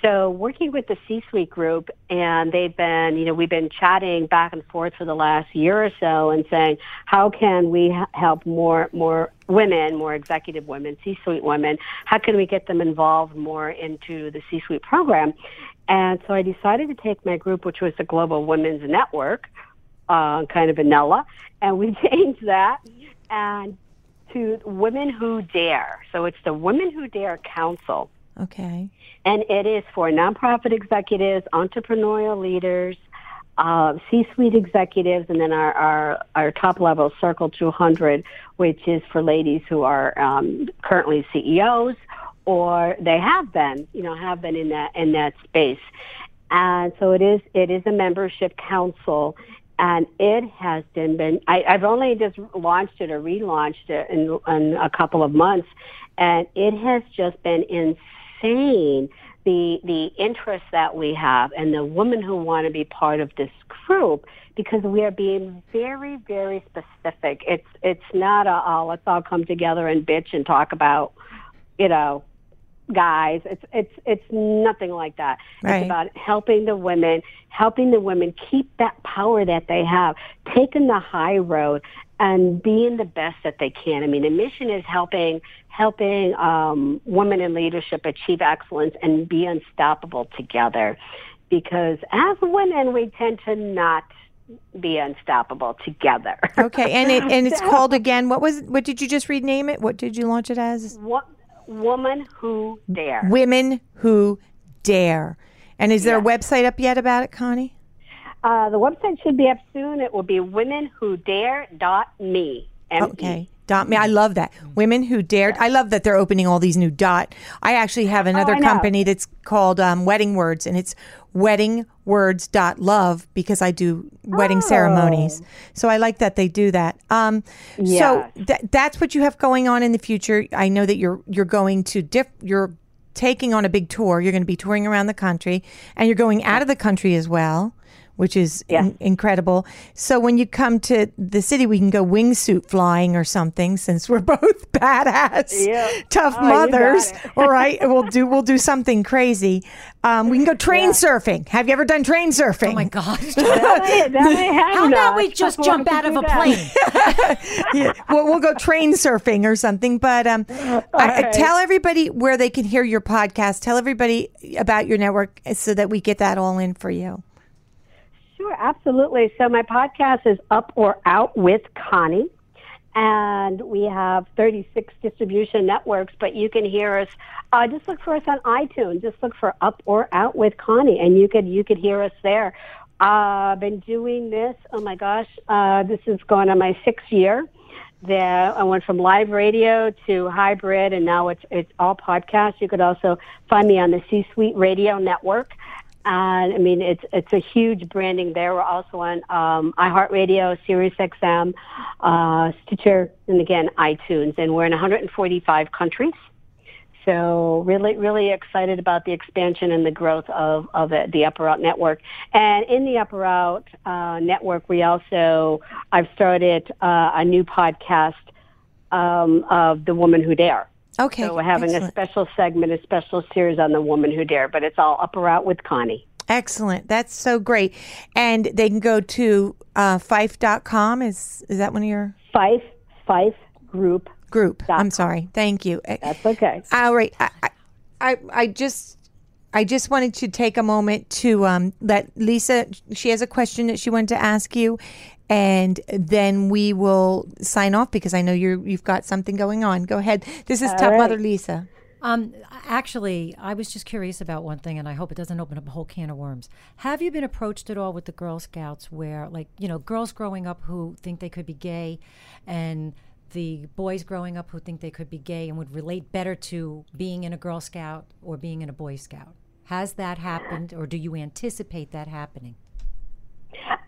So working with the C-suite group, and we've been chatting back and forth for the last year or so and saying, how can we help more women, more executive women, C-suite women? How can we get them involved more into the C-suite program? And so I decided to take my group, which was the Global Women's Network, kind of vanilla, and we changed that and to Women Who Dare. So it's the Women Who Dare Council. Okay. And it is for nonprofit executives, entrepreneurial leaders, C-suite executives, and then our top level Circle 200, which is for ladies who are currently CEOs or they have been in that space. And so it is a membership council, and it has been I've only just launched it or relaunched it in a couple of months, and it has just been insane, the interest that we have and the women who want to be part of this group, because we are being very, very specific. It's not let's all come together and bitch and talk about, guys. It's nothing like that. Right. It's about helping the women keep that power that they have, taking the high road and being the best that they can. I mean, the mission is helping women in leadership achieve excellence and be unstoppable together, because as women we tend to not be unstoppable together. Okay, and it's called again. What did you just rename it? What did you launch it as? What? Women Who Dare. Women Who Dare. And is there a website up yet about it, Connie? The website should be up soon. It will be womenwhodare.me. Okay. .me. I love that. Women Who Dare. Yeah. I love that they're opening all these new . I actually have another company that's called Wedding Words, and it's weddingwords.love because I do wedding ceremonies. So I like that they do that. So that's what you have going on in the future. I know that you're going to you're taking on a big tour. You're going to be touring around the country, and you're going out of the country as well, which is incredible. So when you come to the city, we can go wingsuit flying or something, since we're both badass, tough mothers. All right, we'll do something crazy. We can go train surfing. Have you ever done train surfing? Oh my gosh! How about we just jump out of a plane? We'll go train surfing or something. But tell everybody where they can hear your podcast. Tell everybody about your network so that we get that all in for you. Sure, absolutely. So my podcast is Up or Out with Connie, and we have 36 distribution networks, but you can hear us. Just look for us on iTunes. Just look for Up or Out with Connie, and you could hear us there. I've been doing this, oh my gosh, this is going on my 6th year. I went from live radio to hybrid, and now it's all podcasts. You could also find me on the C-Suite Radio Network. I mean, it's a huge branding there. We're also on iHeartRadio, SiriusXM, Stitcher, and again, iTunes. And we're in 145 countries. So really, really excited about the expansion and the growth of the Up or Out Network. And in the Up or Out Network, I've started a new podcast of the Woman Who Dare. Okay. So we're having a special segment, a special series on the Woman Who Dare, but it's all Up or Out with Connie. Excellent. That's so great. And they can go to Fife.com. Is that one of your? Fife Group. I'm sorry. Thank you. That's okay. All right. I just wanted to take a moment to let Lisa, she has a question that she wanted to ask you, and then we will sign off because I know you've got something going on. Go ahead. This is Tough Mother Lisa. Actually, I was just curious about one thing, and I hope it doesn't open up a whole can of worms. Have you been approached at all with the Girl Scouts where, girls growing up who think they could be gay and the boys growing up who think they could be gay and would relate better to being in a Girl Scout or being in a Boy Scout? Has that happened, or do you anticipate that happening?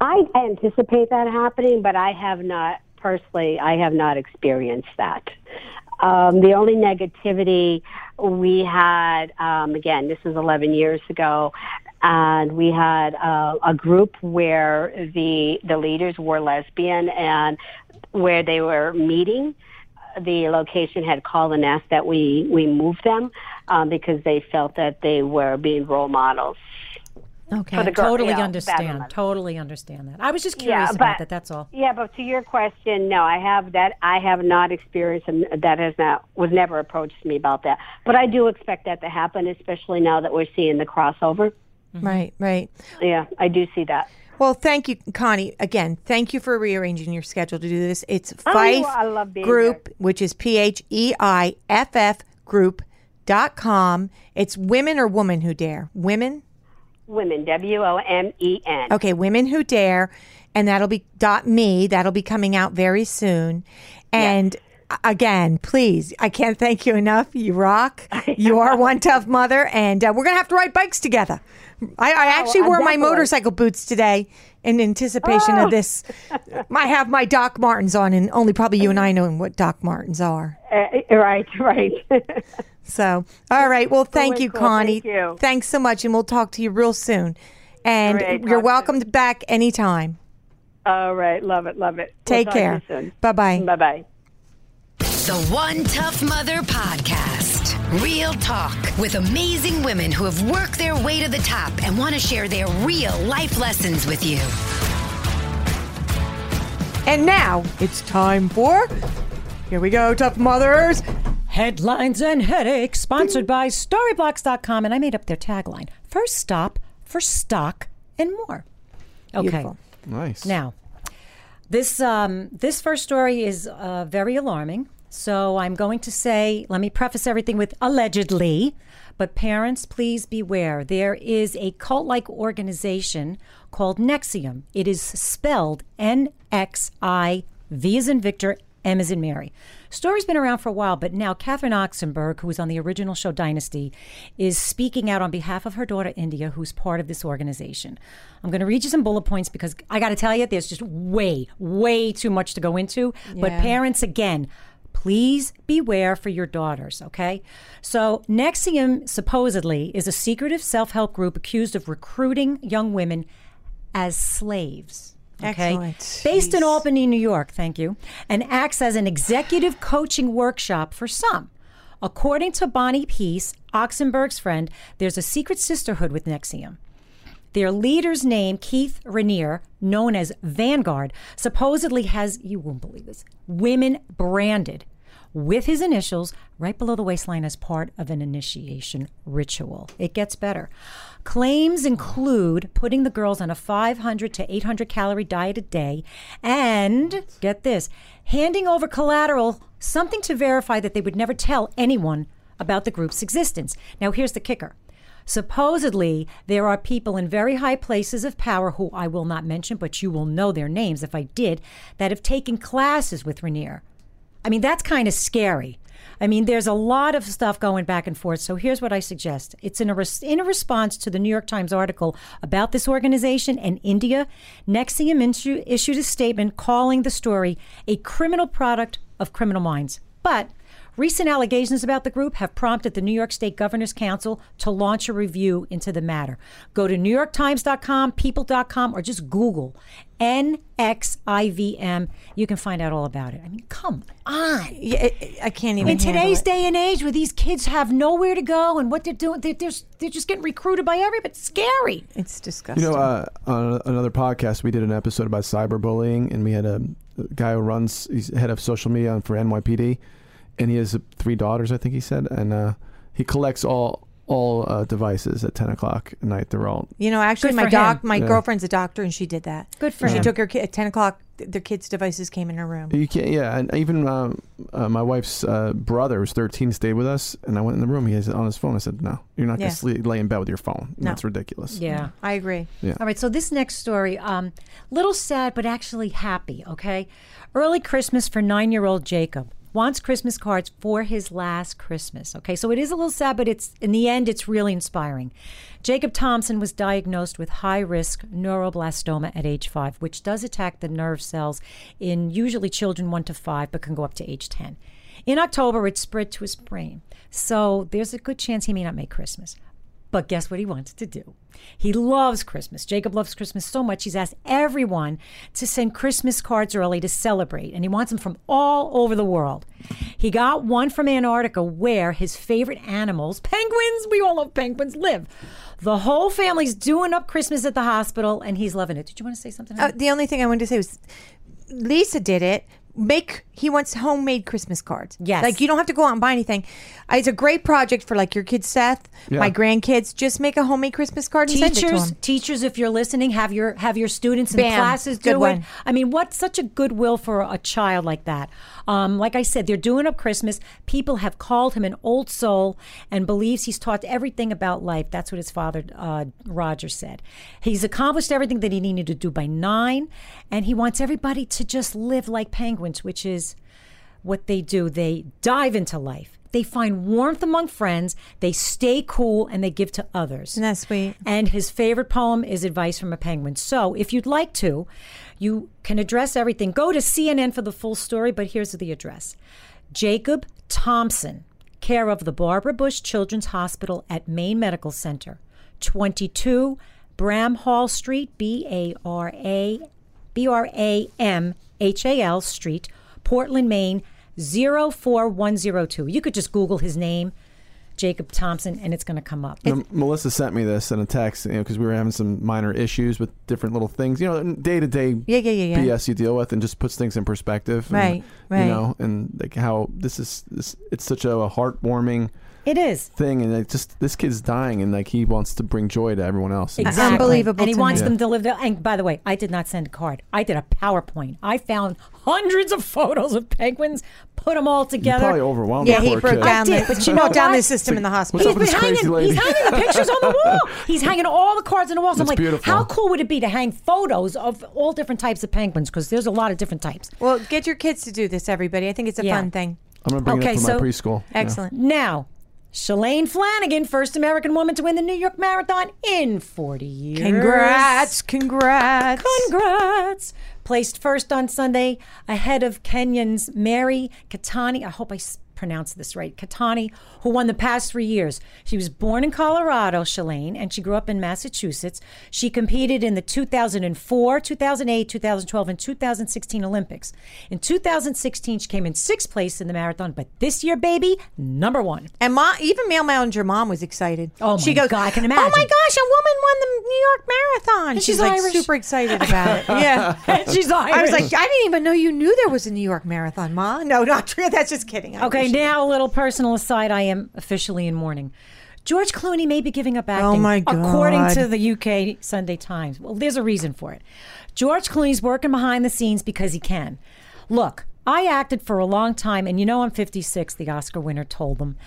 I anticipate that happening, but I have not experienced that. The only negativity we had, again, this was 11 years ago, and we had a group where the leaders were lesbian, and where they were meeting, the location had called and asked that we move them because they felt that they were being role models. Okay, totally understand that. I was just curious about that, that's all. Yeah, but to your question, no, I have not experienced, and that was never approached me about that. But I do expect that to happen, especially now that we're seeing the crossover. Mm-hmm. Right. Yeah, I do see that. Well, thank you, Connie. Again, thank you for rearranging your schedule to do this. It's Fife Group, which is PHEIFF Group. .com. It's Women or Woman Who Dare? Women? Women, W-O-M-E-N. Okay, Women Who Dare. And that'll be .me. That'll be coming out very soon. And yes. Again, please, I can't thank you enough. You rock. You are one tough mother. And we're going to have to ride bikes together. I actually wore my motorcycle boots today in anticipation of this. I have my Doc Martens on, and only probably you and I know what Doc Martens are. Right. So, all right. Well, thank you, Connie. Thank you. Thanks so much, and we'll talk to you real soon. And you're welcome back anytime. All right. Love it. Take care. Bye-bye. Bye-bye. The One Tough Mother Podcast. Real talk with amazing women who have worked their way to the top and want to share their real life lessons with you. And now it's time for, here we go, Tough Mothers. Headlines and Headaches, sponsored by Storyblocks.com. And I made up their tagline. First stop for stock and more. Okay. Beautiful. Nice. Now, this first story is very alarming. So I'm going to say, let me preface everything with allegedly, but parents, please beware. There is a cult-like organization called NXIVM. It is spelled N-X-I, V as in Victor, M as in Mary. Story's been around for a while, but now Katherine Oxenberg, who was on the original show Dynasty, is speaking out on behalf of her daughter, India, who's part of this organization. I'm going to read you some bullet points because I got to tell you, there's just way, way too much to go into. Yeah. But parents, again, please beware for your daughters, okay? So NXIVM supposedly is a secretive self-help group accused of recruiting young women as slaves. Okay. Excellent. Based in Albany, New York, thank you, and acts as an executive coaching workshop for some. According to Bonnie Peace, Oxenberg's friend, there's a secret sisterhood with NXIVM. Their leader's name, Keith Raniere, known as Vanguard, supposedly has, you won't believe this, women branded with his initials right below the waistline as part of an initiation ritual. It gets better. Claims include putting the girls on a 500 to 800 calorie diet a day and, get this, handing over collateral, something to verify that they would never tell anyone about the group's existence. Now, here's the kicker. Supposedly, there are people in very high places of power who I will not mention, but you will know their names if I did, that have taken classes with Raniere. I mean, that's kind of scary. I mean, there's a lot of stuff going back and forth. So here's what I suggest. It's in a response to the New York Times article about this organization and India. NXIVM issued a statement calling the story a criminal product of criminal minds. But recent allegations about the group have prompted the New York State Governor's Council to launch a review into the matter. Go to NewYorkTimes.com, People.com, or just Google NXIVM. You can find out all about it. I mean, come on. Yeah, I can't even. In today's day and age where these kids have nowhere to go and what they're doing, they're just getting recruited by everybody. It's scary. It's disgusting. You know, on another podcast, we did an episode about cyberbullying, and we had a guy who runs, he's head of social media for NYPD. And he has 3 daughters, I think he said, and he collects all devices at 10 o'clock at night. They're all actually my girlfriend's a doctor, and she did that. Good for him. She took her kid at 10 o'clock. Their kids' devices came in her room. You can't, and even my wife's brother, who's 13, stayed with us, and I went in the room. He has it on his phone. I said, "No, you're not going to lay in bed with your phone. No. That's ridiculous." Yeah, I agree. Yeah. All right, so this next story, little sad but actually happy. Okay, early Christmas for 9-year-old Jacob. Wants Christmas cards for his last Christmas. Okay, so it is a little sad, but it's in the end, it's really inspiring. Jacob Thompson was diagnosed with high-risk neuroblastoma at age 5, which does attack the nerve cells in usually children 1 to 5, but can go up to age 10. In October, it spread to his brain. So there's a good chance he may not make Christmas. But guess what he wants to do? He loves Christmas. Jacob loves Christmas so much, he's asked everyone to send Christmas cards early to celebrate. And he wants them from all over the world. He got one from Antarctica where his favorite animals, penguins, we all love penguins, live. The whole family's doing up Christmas at the hospital, and he's loving it. Did you want to say something? The only thing I wanted to say was Lisa did it he wants homemade Christmas cards. Yes. Like, you don't have to go out and buy anything. It's a great project for, like, your kid Seth, my grandkids. Just make a homemade Christmas card and send it to them. Teachers, if you're listening, have your students in classes do it. I mean, what's such a goodwill for a child like that? Like I said, they're doing up Christmas. People have called him an old soul and believes he's taught everything about life. That's what his father, Roger, said. He's accomplished everything that he needed to do by 9, and he wants everybody to just live like penguins, which is what they do. They dive into life. They find warmth among friends. They stay cool, and they give to others. And that's sweet. And his favorite poem is Advice from a Penguin. So if you'd like to, you can address everything. Go to CNN for the full story, but here's the address. Jacob Thompson, care of the Barbara Bush Children's Hospital at Maine Medical Center, 22 Bram Hall Street, B-R-A-M-H-A-L Street, Portland, Maine, 04102. You could just Google his name, Jacob Thompson, and it's going to come up. Now, Melissa sent me this in a text, you know, because we were having some minor issues with different little things, you know, day-to-day BS you deal with, and just puts things in perspective. Right, right. You know, and like how it's such a heartwarming thing, and like, just this kid's dying, and like he wants to bring joy to everyone else. Exactly. Unbelievable. And he wants them to live there. And by the way, I did not send a card. I did a PowerPoint. I found hundreds of photos of penguins, put them all together. You probably overwhelmed him. Yeah, he broke down the system in the hospital. He's hanging the pictures on the wall. He's hanging all the cards on the walls. I'm like, beautiful. How cool would it be to hang photos of all different types of penguins? Because there's a lot of different types. Well, get your kids to do this, everybody. I think it's a fun thing. I'm going to bring it up to my preschool. Excellent. Yeah. Now, Shalane Flanagan, first American woman to win the New York Marathon in 40 years. Congrats. Placed first on Sunday ahead of Kenyans Mary Katani. I hope I pronounced this right. Katani, who won the past 3 years. She was born in Colorado, Shalane, and she grew up in Massachusetts. She competed in the 2004, 2008, 2012, and 2016 Olympics. In 2016, she came in 6th place in the marathon, but this year, baby, number 1. And even Mail Manager Mom was excited. Oh, my God, I can imagine. Oh, my gosh, a woman won the New York Marathon. And she's like Irish. Super excited about it. Yeah. And she's Irish. I was like, I didn't even know you knew there was a New York Marathon, Ma. No, not true. That's just kidding. Okay. Now, a little personal aside, I am officially in mourning. George Clooney may be giving up acting, according to the UK Sunday Times. Well, there's a reason for it. George Clooney's working behind the scenes because he can. Look, I acted for a long time, and you know I'm 56, the Oscar winner told them.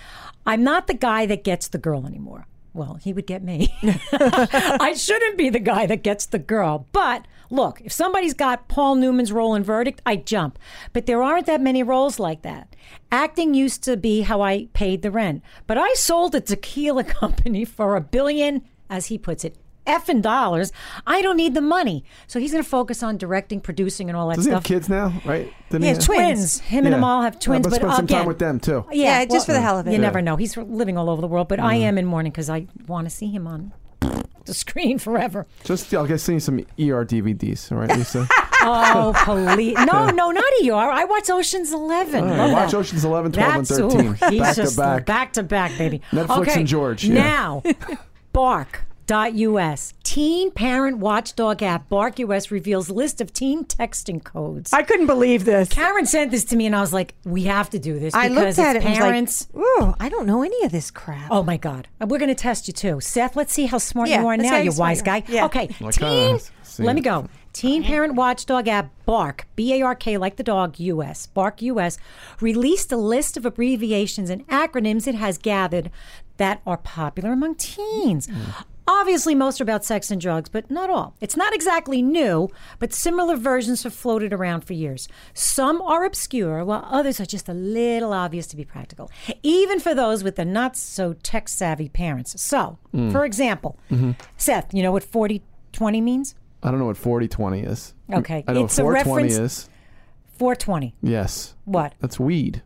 I'm not the guy that gets the girl anymore. Well, he would get me. I shouldn't be the guy that gets the girl. But look, if somebody's got Paul Newman's role in Verdict, I jump. But there aren't that many roles like that. Acting used to be how I paid the rent. But I sold a tequila company for $1 billion, as he puts it, effing dollars. I don't need the money. So he's going to focus on directing, producing, and all that stuff. Does he have kids now, right? He has twins. Him and them all have twins. But spend some time with them, too. Yeah, just for the hell of it. You never know. He's living all over the world. But I am in mourning because I want to see him on the screen forever. Just, I'll get some ER DVDs, all right, Lisa? Oh, please. No, not ER. I watch Oceans 11. Right. I watch Oceans 11, 12, and 13. Back to back, baby. Netflix and George. Yeah. Now, Bark.us. Teen parent watchdog app Bark US reveals list of teen texting codes. I couldn't believe this. Karen sent this to me and I was like, we have to do this. I looked at it, parents. And was like, ooh, I don't know any of this crap. Oh my God. We're going to test you too. Seth, let's see how smart you are now, you wise guy. Yeah. Okay. Let me go. Teen parent watchdog app Bark, B-A-R-K, like the dog, U.S., Bark U.S., released a list of abbreviations and acronyms it has gathered that are popular among teens. Mm. Obviously, most are about sex and drugs, but not all. It's not exactly new, but similar versions have floated around for years. Some are obscure, while others are just a little obvious to be practical, even for those with the not-so-tech-savvy parents. So, for example, Seth, you know what 40-20 means? I don't know what 40-20 is. Okay. I know what 420 is. 420. Yes. What? That's weed.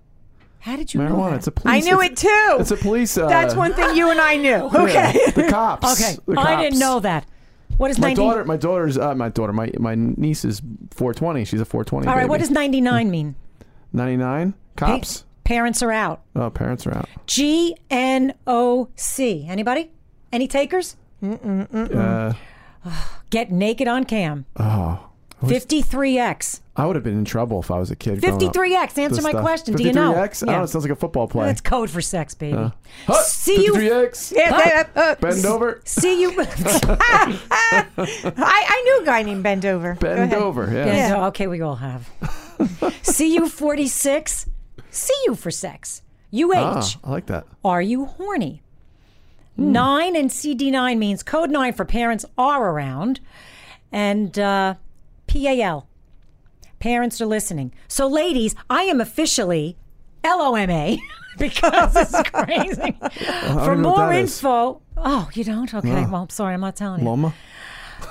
How did you know that? It's a police. I knew it too. It's a police. That's one thing you and I knew. Okay. Yeah, the cops. Okay. The cops. I didn't know that. What is My niece is 420. She's a 420. All right. Baby. What does 99 mean? 99 cops. Parents are out. Oh, parents are out. GNOC. Anybody? Any takers? Get naked on cam. Oh. 53X. I would have been in trouble if I was a kid. 53X. Answer my question. Do you know? 53X? Yeah. Oh, it sounds like a football play. That's code for sex, baby. See you. 53X. Bend over. See you. I knew a guy named Bend Over. Bend Over. Yeah. Okay, we all have. See you 46. See you for sex. I like that. Are you horny? 9 and CD9 means code 9 for parents are around. And PAL. Parents are listening. So, ladies, I am officially LOMA because it's crazy. For more info... Is. Oh, you don't? Okay. No. Well, I'm sorry. I'm not telling you. Loma.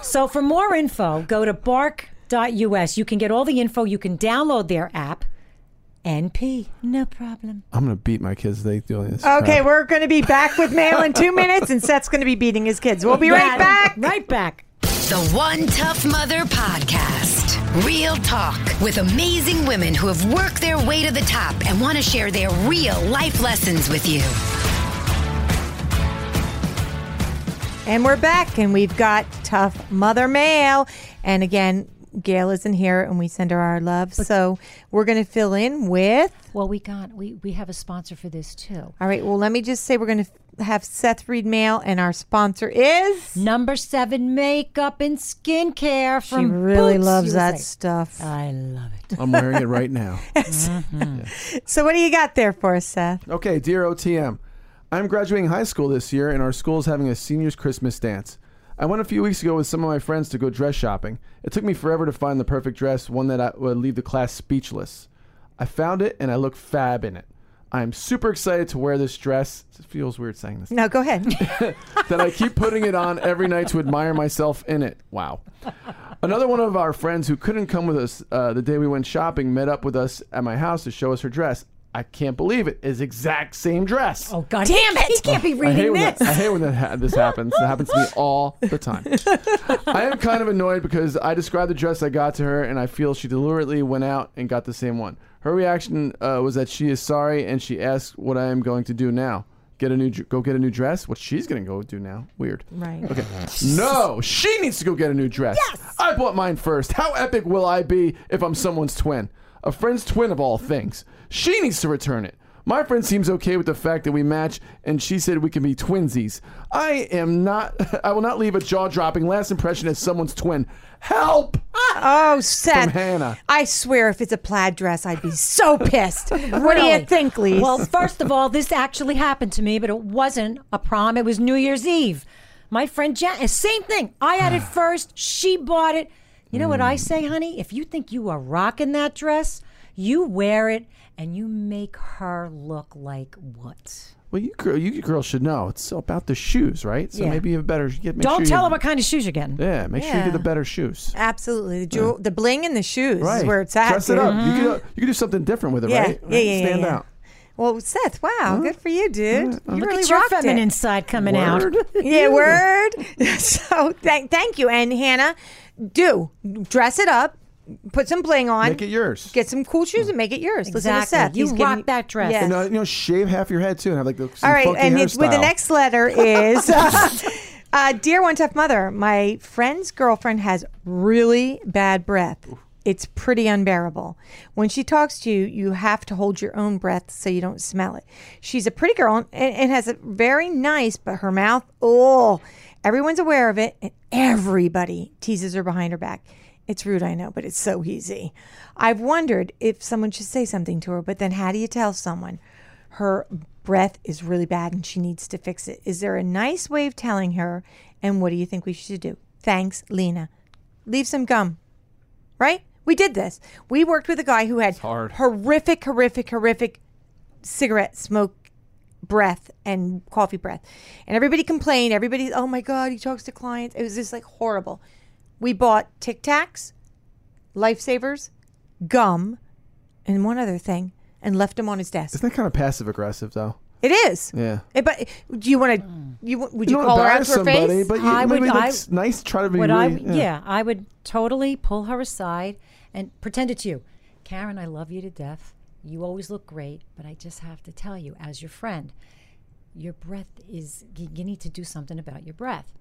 So, for more info, go to bark.us. You can get all the info. You can download their app. NP. No problem. I'm going to beat my kids. They doing this. Okay, we're going to be back with Mail in 2 minutes, and Seth's going to be beating his kids. We'll be right back. Right back. The One Tough Mother Podcast. Real talk with amazing women who have worked their way to the top and want to share their real life lessons with you. And we're back, and we've got Tough Mother Mail. And again, Gail isn't here, and we send her our love. So we're going to fill in with... Well, we have a sponsor for this, too. All right. Well, let me just say we're going to have Seth read mail, and our sponsor is... Number 7 Makeup and Skincare from Boots. She really loves that stuff. I love it. I'm wearing it right now. Mm-hmm. So what do you got there for us, Seth? Okay, dear OTM. I'm graduating high school this year, and our school is having a seniors' Christmas dance. I went a few weeks ago with some of my friends to go dress shopping. It took me forever to find the perfect dress, one that I would leave the class speechless. I found it, and I look fab in it. I am super excited to wear this dress. It feels weird saying this. No, go ahead. That I keep putting it on every night to admire myself in it. Wow. Another one of our friends who couldn't come with us the day we went shopping met up with us at my house to show us her dress. I can't believe it. It's exact same dress. Oh, God. Damn it. He can't be reading this. I hate when this happens. It happens to me all the time. I am kind of annoyed because I described the dress I got to her, and I feel she deliberately went out and got the same one. Her reaction was that she is sorry, and she asked what I am going to do now. Go get a new dress? What she's going to go do now. Weird. Right. Okay. No, she needs to go get a new dress. Yes. I bought mine first. How epic will I be if I'm someone's twin? A friend's twin of all things. She needs to return it. My friend seems okay with the fact that we match, and she said we can be twinsies. I will not leave a jaw-dropping last impression as someone's twin. Help! Oh, Seth. From Hannah. I swear if it's a plaid dress, I'd be so pissed. What do you think, Lise? Well, first of all, this actually happened to me, but it wasn't a prom. It was New Year's Eve. My friend Jan, same thing. I had it first. She bought it. You know what I say, honey? If you think you are rocking that dress, you wear it, and you make her look like what? Well, you girls should know. It's about the shoes, right? So maybe you have better... Don't tell her what kind of shoes you're getting. Yeah, make sure you get the better shoes. Absolutely. The jewel, the bling in the shoes is where it's at. Dress it up. Mm-hmm. You can do something different with it, right? Stand out. Well, Seth, wow, good for you, dude. You look really at your feminine side coming out. Yeah, word. So thank you. And Hannah, dress it up. Put some bling on. Make it yours. Get some cool shoes and make it yours. Exactly. Listen to Seth. You rock that dress. Yes. And shave half your head too and have like some funky hairstyle. With the next letter is Dear One Tough Mother, my friend's girlfriend has really bad breath. It's pretty unbearable. When she talks to you, you have to hold your own breath so you don't smell it. She's a pretty girl and has a very nice, but her mouth, everyone's aware of it and everybody teases her behind her back. It's rude, I know, but it's so easy. I've wondered if someone should say something to her, but then how do you tell someone? Her breath is really bad and she needs to fix it. Is there a nice way of telling her? And what do you think we should do? Thanks, Lena. Leave some gum, right? We did this. We worked with a guy who had horrific cigarette smoke breath and coffee breath. And everybody complained. Everybody, oh my God, he talks to clients. It was just like horrible. We bought Tic Tacs, Lifesavers, gum, and one other thing, and left them on his desk. Isn't that kind of passive aggressive, though? It is. Yeah. But do you want to? Would you call her out to her face? But nice. Try to be. I would totally pull her aside and pretend it's you, Karen. I love you to death. You always look great, but I just have to tell you, as your friend, your breath is. You need to do something about your breath.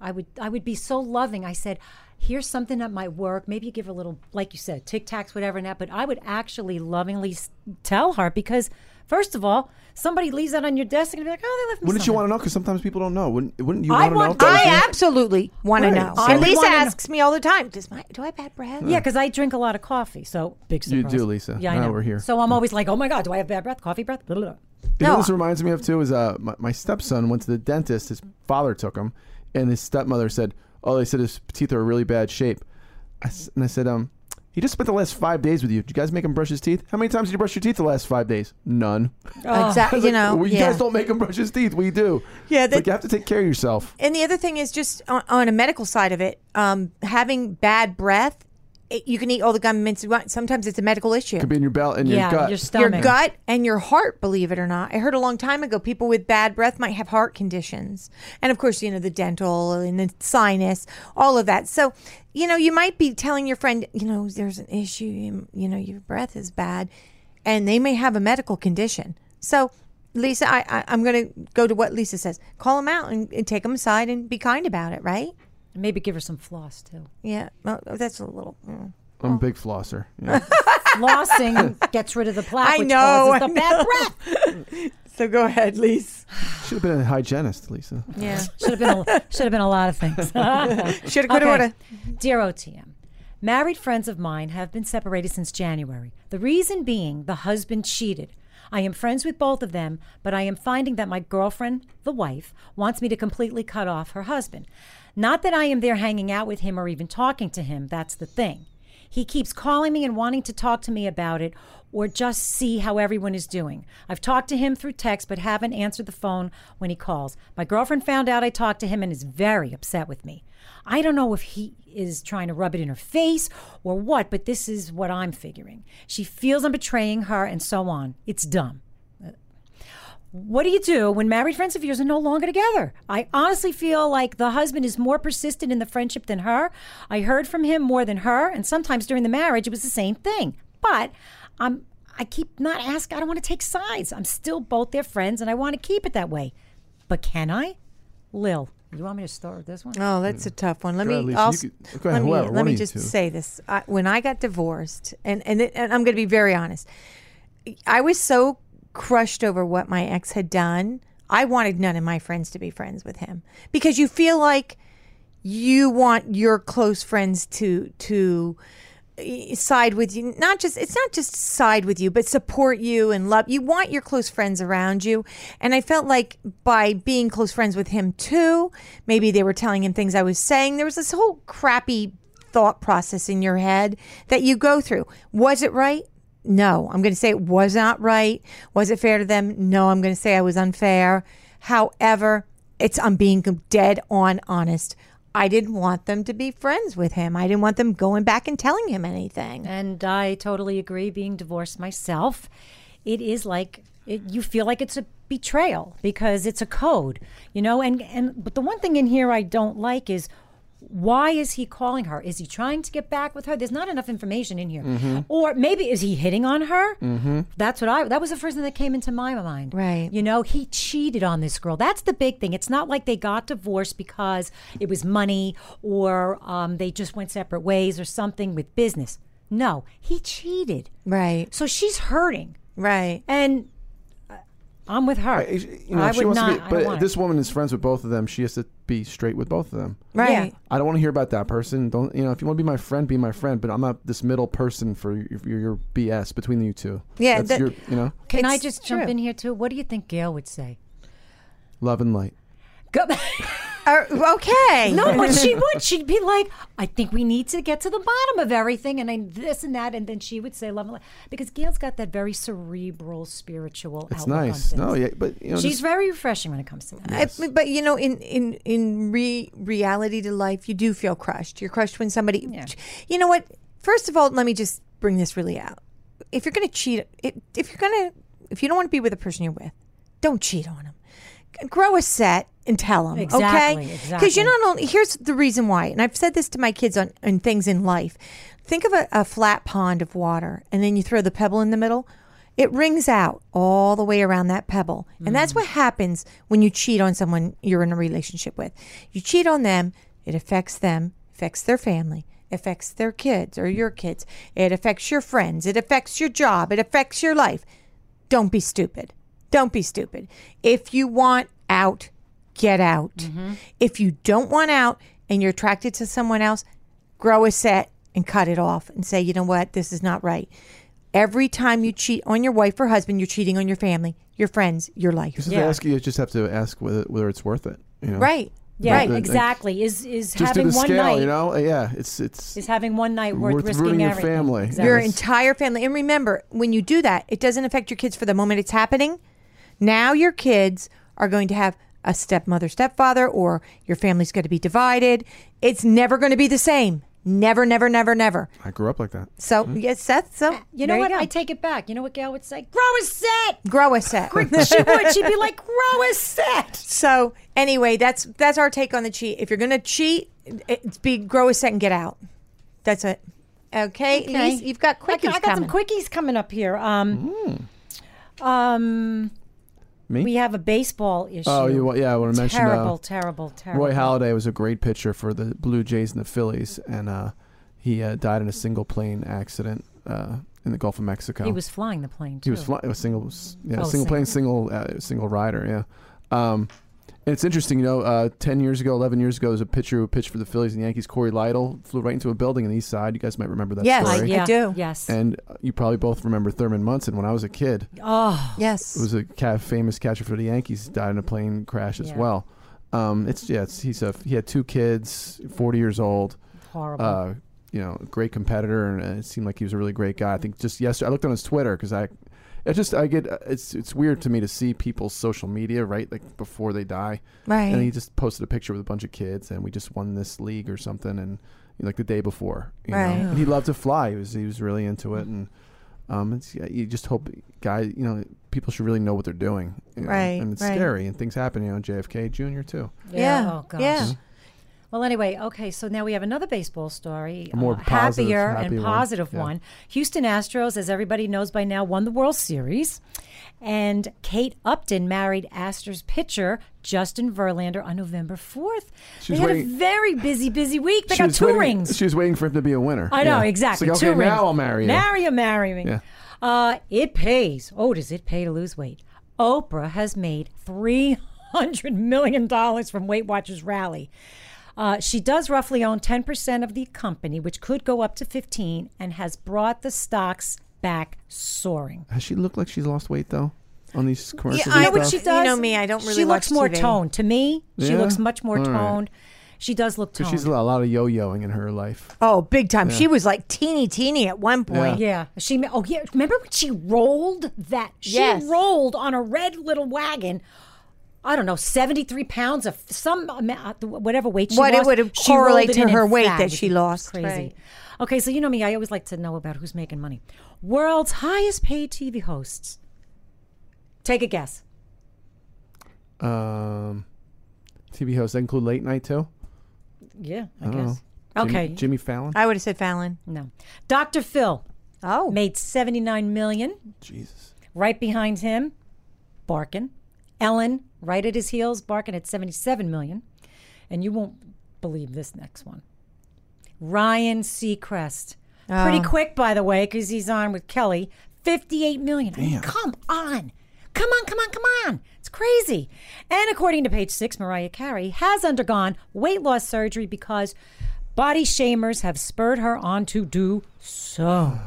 I would be so loving. I said, here's something that might work. Maybe you give a little, like you said, Tic Tacs, whatever, and that. But I would actually lovingly tell her, because first of all, somebody leaves that on your desk and be like, oh, they left me. Wouldn't you want to know? Because sometimes people don't know. Wouldn't you want to know? I absolutely want to know. And Lisa asks me all the time, do I have bad breath? Yeah, because I drink a lot of coffee. So big surprise. You do, Lisa. Yeah, I know. We're here. So I'm always like, oh my God, do I have bad breath? Coffee breath? Blah, blah, blah. You know what this reminds me of too is my stepson went to the dentist. His father took him, and his stepmother said, "Oh, they said his teeth are in really bad shape." And I said, he just spent the last 5 days with you. Did you guys make him brush his teeth? How many times did you brush your teeth the last 5 days? None. Oh. Exactly. You guys don't make him brush his teeth. We do. Yeah. But you have to take care of yourself. And the other thing is just on a medical side of it, having bad breath. You can eat all the gum mints you want. Sometimes it's a medical issue. It could be in your belt and your gut. Your stomach. Your gut and your heart, believe it or not. I heard a long time ago people with bad breath might have heart conditions. And, of course, the dental and the sinus, all of that. So, you might be telling your friend, there's an issue. Your breath is bad. And they may have a medical condition. So, Lisa, I'm going to go to what Lisa says. Call them out and take them aside and be kind about it, right? Maybe give her some floss, too. Yeah. Well, that's a little... I'm a big flosser. Yeah. Flossing gets rid of the plaque, which causes the bad breath. So go ahead, Lisa. Should have been a hygienist, Lisa. Yeah. Should have been a lot of things. Should have quit order. Dear OTM, married friends of mine have been separated since January. The reason being the husband cheated. I am friends with both of them, but I am finding that my girlfriend, the wife, wants me to completely cut off her husband. Not that I am there hanging out with him or even talking to him. That's the thing. He keeps calling me and wanting to talk to me about it or just see how everyone is doing. I've talked to him through text but haven't answered the phone when he calls. My girlfriend found out I talked to him and is very upset with me. I don't know if he is trying to rub it in her face or what, but this is what I'm figuring. She feels I'm betraying her and so on. It's dumb. What do you do when married friends of yours are no longer together? I honestly feel like the husband is more persistent in the friendship than her. I heard from him more than her, and sometimes during the marriage it was the same thing. But I keep not asking. I don't want to take sides. I'm still both their friends, and I want to keep it that way. But can I? Lil, you want me to start with this one? Oh, that's a tough one. Let me just say this. When I got divorced, and I'm going to be very honest, I was so crushed over what my ex had done. I wanted none of my friends to be friends with him, because you feel like you want your close friends to side with you. It's not just side with you, but support you and love. You want your close friends around you. And I felt like by being close friends with him too, maybe they were telling him things I was saying. There was this whole crappy thought process in your head that you go through. Was it right? No, I'm going to say it was not right. Was it fair to them? No, I'm going to say I was unfair. However, I'm being dead on honest. I didn't want them to be friends with him. I didn't want them going back and telling him anything. And I totally agree. Being divorced myself, it is like you feel like it's a betrayal because it's a code, But the one thing in here I don't like is, why is he calling her? Is he trying to get back with her? There's not enough information in here. Mm-hmm. Or maybe is he hitting on her? Mm-hmm. That was the first thing that came into my mind. Right. He cheated on this girl. That's the big thing. It's not like they got divorced because it was money or they just went separate ways or something with business. No, he cheated. Right. So she's hurting. Right. And I'm with her. This woman is friends with both of them. She has to be straight with both of them. Right. Yeah. I don't want to hear about that person. Don't if you want to be my friend, but I'm not this middle person for your BS between you two. Yeah. Can I just jump in here too? What do you think Gail would say? Love and light. Go okay. No, but she would. She'd be like, I think we need to get to the bottom of everything, and this and that, and then she would say love and life. Because Gail's got that very cerebral, spiritual outlook on things. It's nice. No, yeah, but she's very refreshing when it comes to that. Yes. But in reality to life, you do feel crushed. You're crushed when somebody. Yeah. You know what? First of all, let me just bring this really out. If you're going to cheat, if you don't want to be with the person you're with, don't cheat on them. Grow a set and tell them, okay? Exactly. Because here's the reason why, and I've said this to my kids on things in life. Think of a flat pond of water, and then you throw the pebble in the middle. it rings out all the way around that pebble. And that's what happens when you cheat on someone you're in a relationship with. You cheat on them, it affects them, affects their family, affects their kids or your kids. It affects your friends. It affects your job. It affects your life. Don't be stupid. Don't be stupid. If you want out, get out. If you don't want out and you're attracted to someone else, grow a set and cut it off and say, you know what, this is not right. Every time you cheat on your wife or husband, you're cheating on your family, your friends, your life. You just have to ask whether it's worth it. You know? Right. Yeah, right, exactly. Like, is just having do the one scale, night, you know? Yeah, it's having one night worth risking everything. Your family, exactly. Your entire family. And remember, when you do that, it doesn't affect your kids for the moment it's happening. Now your kids are going to have a stepmother, stepfather, or your family's going to be divided. It's never going to be the same. Never, never, never, never. I grew up like that. So, yes, Seth, so you know what? I take it back. You know what Gail would say? Grow a set! Grow a set. She would. She'd be like, grow a set! So, anyway, that's our take on the cheat. If you're going to cheat, grow a set and get out. That's it. Okay. Elise, you've got quickies coming. I got some quickies coming up here. Me? We have a baseball issue. Oh, I want to mention terrible. Roy Halladay was a great pitcher for the Blue Jays and the Phillies, and he died in a single plane accident in the Gulf of Mexico. He was flying the plane, too. He was flying. It was single plane, single rider, yeah. And it's interesting, 11 years ago, as a pitcher who pitched for the Phillies and the Yankees, Corey Lytle, flew right into a building on the east side. You guys might remember that story. Yes, I do. Yes. And you probably both remember Thurman Munson when I was a kid. Oh, yes. It was a famous catcher for the Yankees, died in a plane crash as well. He had two kids, 40 years old. Horrible. Great competitor, and it seemed like he was a really great guy. I think just yesterday, I looked on his Twitter because it's weird to me to see people's social media, right? Like before they die. Right. And he just posted a picture with a bunch of kids and we just won this league or something, and like the day before. Right. And he loved to fly. He was really into it, and you just hope guys, people should really know what they're doing. Right. And it's scary, and things happen, JFK Jr. too. Yeah. Oh gosh. Yeah. Well, anyway, okay, so now we have another baseball story. A more positive one. Houston Astros, as everybody knows by now, won the World Series. And Kate Upton married Astros pitcher Justin Verlander on November 4th. They had a very busy week. They got two rings. She was waiting for him to be a winner. I know, exactly. It's like, okay, now I'll marry you. Marry me. Yeah. It pays. Oh, does it pay to lose weight? Oprah has made $300 million from Weight Watchers Rally. She does roughly own 10% of the company, which could go up to 15%, and has brought the stocks back soaring. Has she looked like she's lost weight, though, on these commercials? Yeah, I know what she does. You know me, I don't really watch TV. She looks more toned. To me, she looks much more toned. She does look toned. She's a lot of yo-yoing in her life. Oh, big time. Yeah. She was like teeny at one point. Yeah. She. Oh, yeah. Remember when she rolled that? She rolled on a red little wagon. I don't know, 73 pounds of some amount, whatever weight she lost. What it would have correlated to her weight that she lost. Crazy. Right. Okay, so you know me, I always like to know about who's making money. World's highest paid TV hosts. Take a guess. TV hosts, that include late night too? Yeah, I guess. Know. Okay. Jimmy Fallon? I would have said Fallon. No. Dr. Phil. Oh. Made $79 million. Jesus. Right behind him, Barkin. Ellen, right at his heels, barking at $77 million. And you won't believe this next one. Ryan Seacrest. Oh. Pretty quick, by the way, because he's on with Kelly. $58 million. I mean, come on. It's crazy. And according to Page Six, Mariah Carey has undergone weight loss surgery because body shamers have spurred her on to do so.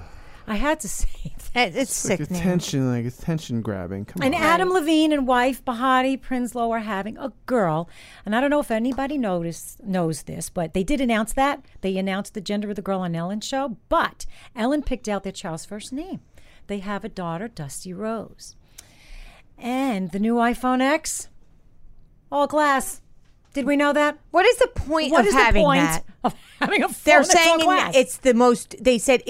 I had to say that. It's sick. Attention grabbing. Come on. And Adam Levine and wife Bahati Prinsloo are having a girl. And I don't know if anybody knows this, but they did announce that. They announced the gender of the girl on Ellen's show. But Ellen picked out their child's first name. They have a daughter, Dusty Rose. And the new iPhone X, all glass. Did we know that? What is the point of having a phone? They're saying it's the most. They said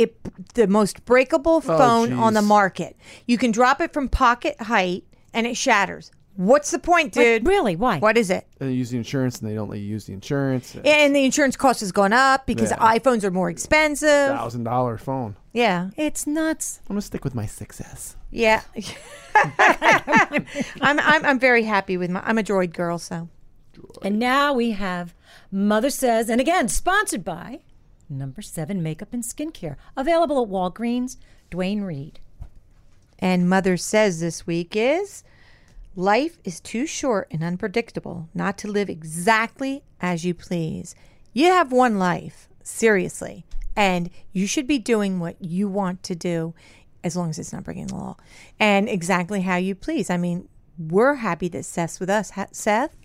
the most breakable phone on the market. You can drop it from pocket height and it shatters. What's the point, dude? Wait, really? Why? What is it? They use the insurance and they don't let you use the insurance. And the insurance cost has gone up because iPhones are more expensive. $1,000 phone. Yeah, it's nuts. I'm gonna stick with my 6S. Yeah. I'm very happy with my, I'm a droid girl, so. Droid. And now we have Mother Says, and again, sponsored by No. 7 Makeup and Skincare, available at Walgreens, Duane Reade. And Mother Says this week is, life is too short and unpredictable not to live exactly as you please. You have one life, seriously, and you should be doing what you want to do, as long as it's not breaking the law, and exactly how you please. I mean, we're happy that Seth's with us. Seth?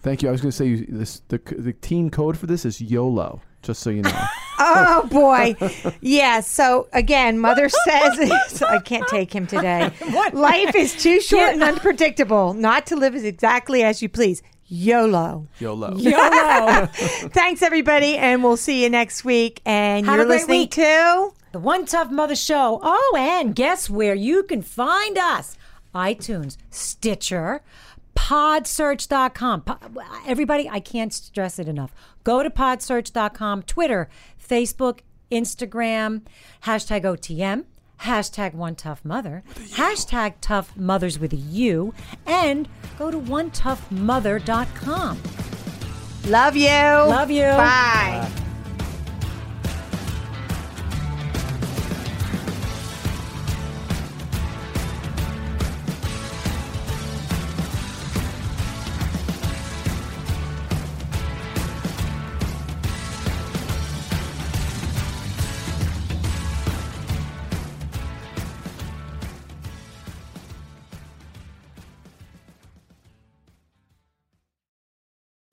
Thank you. I was going to say this, the teen code for this is YOLO, just so you know. Oh, boy. Yeah, so, again, Mother Says, I can't take him today. What? Life is too short and unpredictable not to live exactly as you please. YOLO. YOLO. YOLO. Thanks, everybody, and we'll see you next week. And have you're listening week. To... The One Tough Mother Show. Oh, and guess where you can find us? iTunes, Stitcher, podsearch.com. Everybody, I can't stress it enough. Go to podsearch.com, Twitter, Facebook, Instagram, hashtag OTM, hashtag One Tough Mother, hashtag Tough Mothers with a U, and go to onetoughmother.com. Love you. Love you. Bye. Bye.